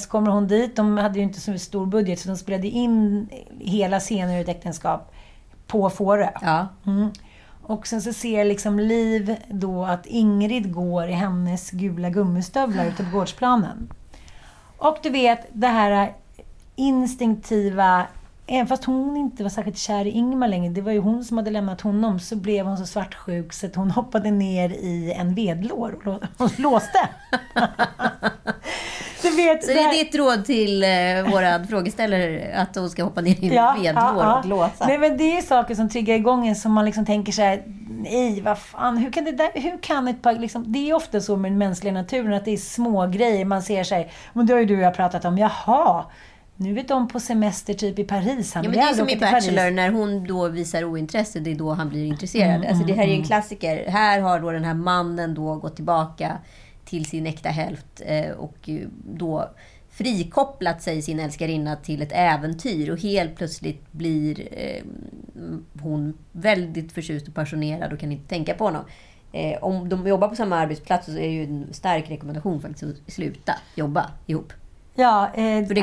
så kommer hon dit, de hade ju inte så stor budget, så de spelade in hela scener ur ett äktenskap på Fårö. Ja. Mm. Och sen så ser liksom Liv då att Ingrid går i hennes gula gummistövlar ute på gårdsplanen. Och du vet, det här instinktiva, även fast hon inte var särskilt kär i Ingmar längre, det var ju hon som hade lämnat honom, så blev hon så svartsjuk så att hon hoppade ner i en vedlår och låste. Du vet, så det är ditt råd till våra frågeställare, att hon ska hoppa ner i en vedlår och låsa? Nej, men det är saker som triggar igång en, som man liksom tänker så här, nej vad fan, hur kan det där, hur kan ett par liksom, det är ofta så med den mänskliga naturen att det är små grejer man ser sig, men då har ju du och jag pratat om, jaha, nu är de på semester typ i Paris. Han, ja, men det är som i Bachelor, när hon då visar ointresse, det är då han blir intresserad. Alltså det här är en klassiker. Här har då den här mannen då gått tillbaka till sin äkta hälft och då frikopplat sig sin älskarinna till ett äventyr, och helt plötsligt blir hon väldigt förtjust och passionerad och kan inte tänka på honom. Om de jobbar på samma arbetsplats så är det ju en stark rekommendation faktiskt att sluta jobba ihop. Ja, för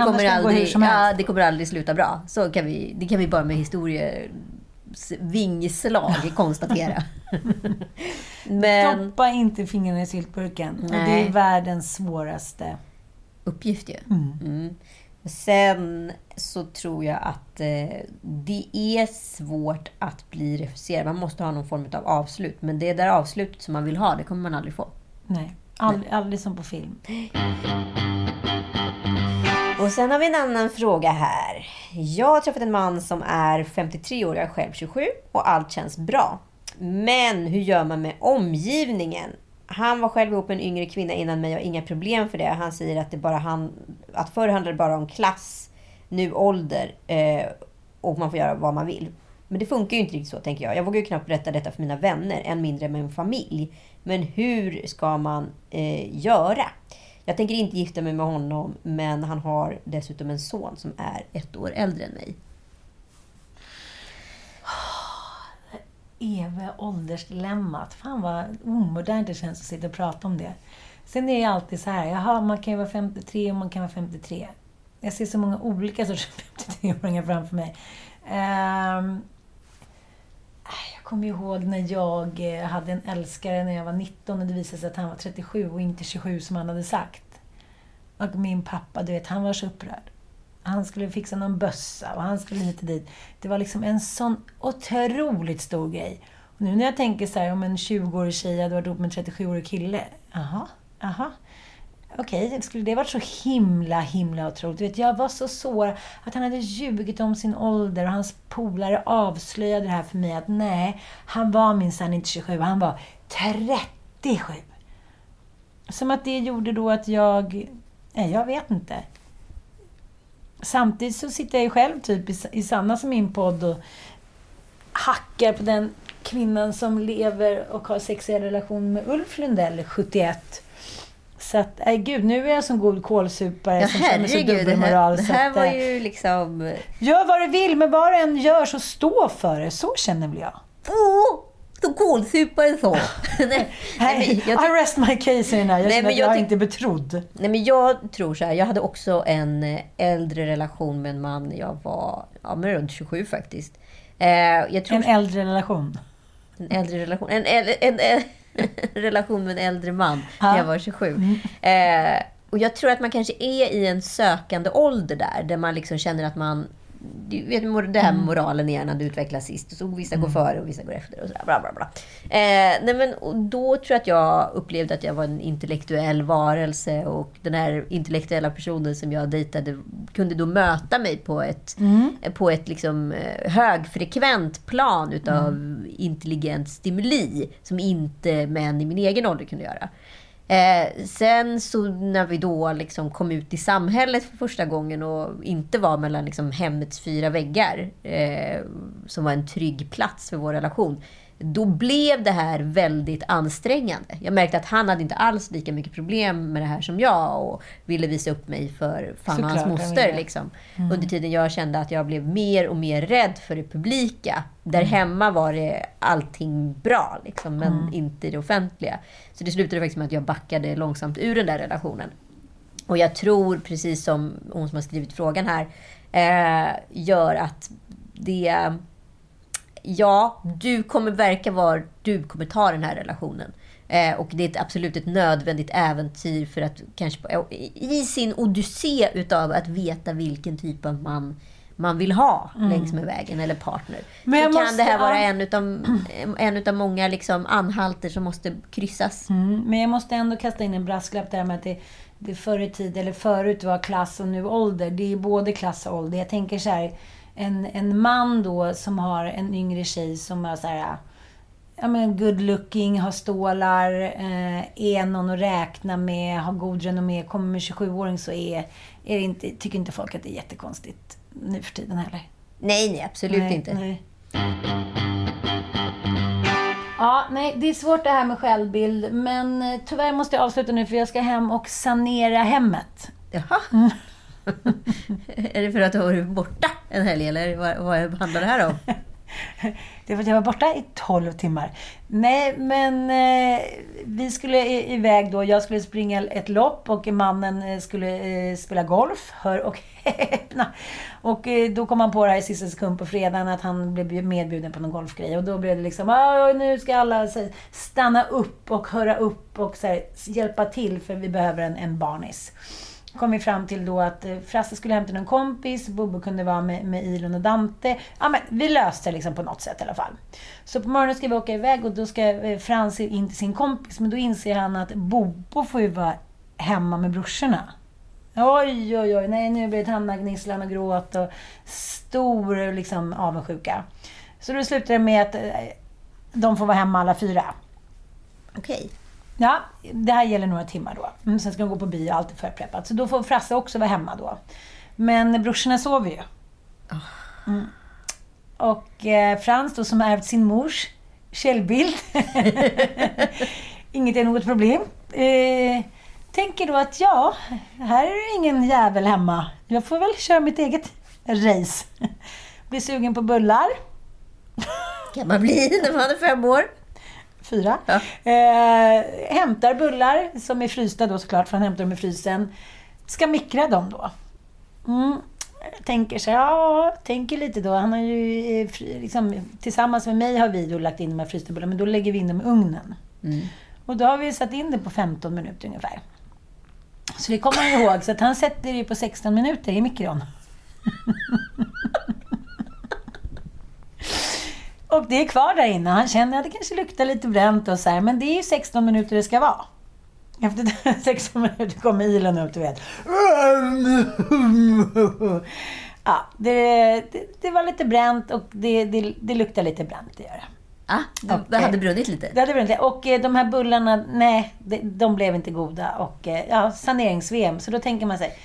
det kommer aldrig sluta bra. Så kan vi, det kan vi bara med historier vingslag konstatera. Men stoppa inte fingrarna i syltburken. Och det är världens svåraste uppgift ju. Sen så tror jag att det är svårt att bli refuserad. Man måste ha någon form av avslut, men det där avslutet som man vill ha, det kommer man aldrig få. Nej. Aldrig som på film. Och sen har vi en annan fråga här. Jag har träffat en man som är 53 år, jag är själv 27, och allt känns bra. Men hur gör man med omgivningen? Han var själv ihop med en yngre kvinna innan mig och inga problem för det. Han säger att det bara att förr handlade det bara om klass, nu ålder, och man får göra vad man vill. Men det funkar ju inte riktigt så, tänker jag. Jag vågar ju knappt berätta detta för mina vänner, än mindre med min familj. Men hur ska man göra? Jag tänker inte gifta mig med honom, men han har dessutom en son som är 1 år äldre än mig. Eva, åldersdilemmat. Fan vad omodernt det känns att sitta och prata om det. Sen är det alltid så här, jaha, man kan ju vara 53 och man kan vara 53. Jag ser så många olika sorts 53-åringar framför mig. Jag kommer ihåg när jag hade en älskare när jag var 19, och det visade sig att han var 37 och inte 27 som han hade sagt. Och min pappa, du vet, han var så upprörd. Han skulle fixa någon bössa och han skulle hit och dit. Det var liksom en sån otroligt stor grej. Och nu när jag tänker så här, om en 20-årig tjej hade varit ihop med en 37-årig kille. Aha. Okej, skulle det varit så himla otroligt? Vet, jag var så sårad att han hade ljugit om sin ålder, och hans polare avslöjade det här för mig, att nej, han var minsann inte 27, han var 37. Som att det gjorde då att jag vet inte. Samtidigt så sitter jag ju själv typ i Sanna som min podd och hackar på den kvinnan som lever och har sexuell relation med Ulf Lundell, 71. Så att, gud, nu är jag som god kålsupare som känner sig dubbelmoral. Det här var ju liksom... Gör vad du vill, men vad du än gör så stå för det. Så känner väl jag. Så kålsupare så. I rest my case i den här. Jag är inte betrodd. Nej, men jag tror så här. Jag hade också en äldre relation med en man. Jag var runt 27 faktiskt. Relation med en äldre man när jag var 27. Och jag tror att man kanske är i en sökande ålder där man liksom känner att man, du vet, det här moralen är när du utvecklas sist, och så vissa går före och vissa går efter och så där, och då tror jag att jag upplevde att jag var en intellektuell varelse, och den här intellektuella personen som jag dejtade kunde då möta mig på ett liksom högfrekvent plan utav intelligent stimuli som inte män i min egen ålder kunde göra. Sen så när vi då liksom kom ut i samhället för första gången och inte var mellan liksom hemmets 4 väggar, som var en trygg plats för vår relation, då blev det här väldigt ansträngande. Jag märkte att han hade inte alls lika mycket problem med det här som jag och ville visa upp mig för fan hans moster liksom. Mm. Under tiden jag kände att jag blev mer och mer rädd för det publika. Där hemma var det allting bra liksom, men inte i det offentliga. Så det slutade faktiskt med att jag backade långsamt ur den där relationen. Och jag tror, precis som hon som har skrivit frågan här, gör att det... Ja, du kommer verka var du kommer ta den här relationen. Och det är absolut ett nödvändigt äventyr för att kanske i sin odyssé utav att veta vilken typ av man vill ha längs med vägen eller partner. Men så kan det här vara en utav många liksom anhalter som måste kryssas. Mm, men jag måste ändå kasta in en brasklapp där med att det förr i tid eller förut var klass och nu ålder. Det är både klass och ålder. Jag tänker så här, en man då som har en yngre tjej som är så här, ja men good looking, har stålar, är någon att räkna med, har god renommé, kommer med 27-åring, så är det inte, tycker inte folk att det är jättekonstigt nu för tiden heller. Nej, absolut inte. Nej. Ja, nej, det är svårt det här med självbild, men tyvärr måste jag avsluta nu för jag ska hem och sanera hemmet. Jaha. Mm. Är det för att du var borta en helg eller vad handlar det här om? Det är för att jag var borta i 12 timmar. Nej, men vi skulle iväg då. Jag skulle springa ett lopp och mannen skulle spela golf. Hör och häpna. Och då kom han på det här i sista sekund på fredagen att han blev medbjuden på någon golfgrej. Och då blev det liksom, nu ska alla stanna upp och höra upp och så här, hjälpa till för vi behöver en barnis. Kom vi fram till då att Frasse skulle hämta någon kompis, Bobo kunde vara med Ilon och Dante. Ja, men vi löste det liksom på något sätt i alla fall. Så på morgonen ska vi åka iväg och då ska Frans in till sin kompis. Men då inser han att Bobo får ju vara hemma med brorsorna. Oj, nej, nu blir det hamnagnislan och gråt och stor liksom avundsjuka. Så då slutar det med att de får vara hemma alla fyra. Okej. Ja, det här gäller några timmar då. Sen ska de gå på bio och allt är förpreppat. Så då får Frasse också vara hemma då. Men brorsorna sover ju. Mm. Och Frans då, som har ärvt sin mors källbild. Inget är något problem. Tänker då att här är ingen jävel hemma. Jag får väl köra mitt eget race. Blir sugen på bullar. Kan man bli när man är 5 år. 4. Ja. Hämtar bullar som är frysta då såklart, för han hämtar dem i frysen. Ska mikra dem då. Tänker lite då. Han har ju liksom, tillsammans med mig har vi då lagt in de här frysta bullarna, men då lägger vi in dem i ugnen. Och då har vi satt in det på 15 minuter ungefär. Så det kommer han ihåg, så att han sätter det på 16 minuter i mikron. Och det är kvar där inne. Han känner att det kanske luktar lite bränt och så här. Men det är ju 16 minuter det ska vara. Efter 16 minuter kommer Elin upp, du vet. Ja, det var lite bränt och det luktar lite bränt, det gör det. Ja, det hade brunnit lite. Det hade brunnit lite. Och de här bullarna, nej, de blev inte goda. Och saneringsvem. Så då tänker man sig,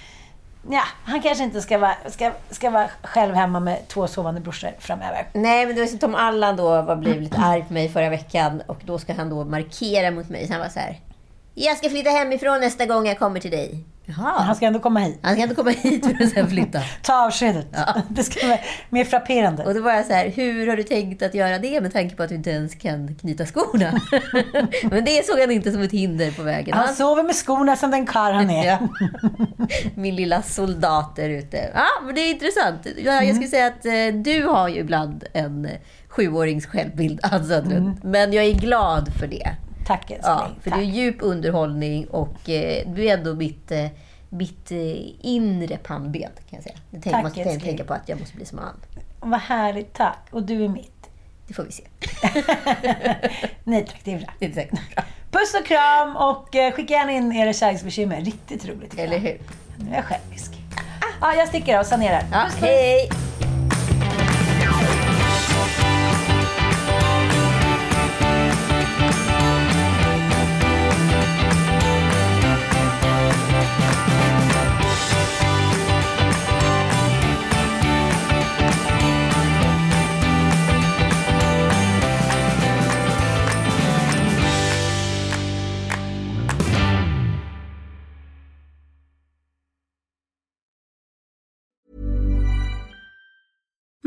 han kanske inte ska vara själv hemma med 2 sovande brorsor framöver. Nej, men det var så att Tom Allan då blev lite arg på mig förra veckan. Och då ska han då markera mot mig. Så han var så här: jag ska flytta hemifrån nästa gång jag kommer till dig. Jaha. Han ska ändå komma hit. Han ska ändå komma hit för att sen flytta. Ta avskedet. Ja. Det ska vara mer frapperande. Och då var jag så här: hur har du tänkt att göra det med tanke på att du inte ens kan knyta skorna? Men det såg han inte som ett hinder på vägen. Han sover med skorna som den karl han är. Min lilla soldat där ute. Ja, men det är intressant. Jag skulle säga att du har ju ibland en 7-årings självbild. Alltså, men jag är glad för det. Tack älskling. Ja, för det är djup underhållning och du är ändå mitt inre pannben, kan jag säga. Jag måste tänka på att jag måste bli som han. Vad härligt, tack. Och du är mitt. Det får vi se. Nej tack, det är bra. Det är säkert bra. Puss och kram och skicka gärna in era kärleksbekymmer. Riktigt roligt. Eller hur? Nu är jag självisk. Ja, jag sticker och sanerar. Ja, hej!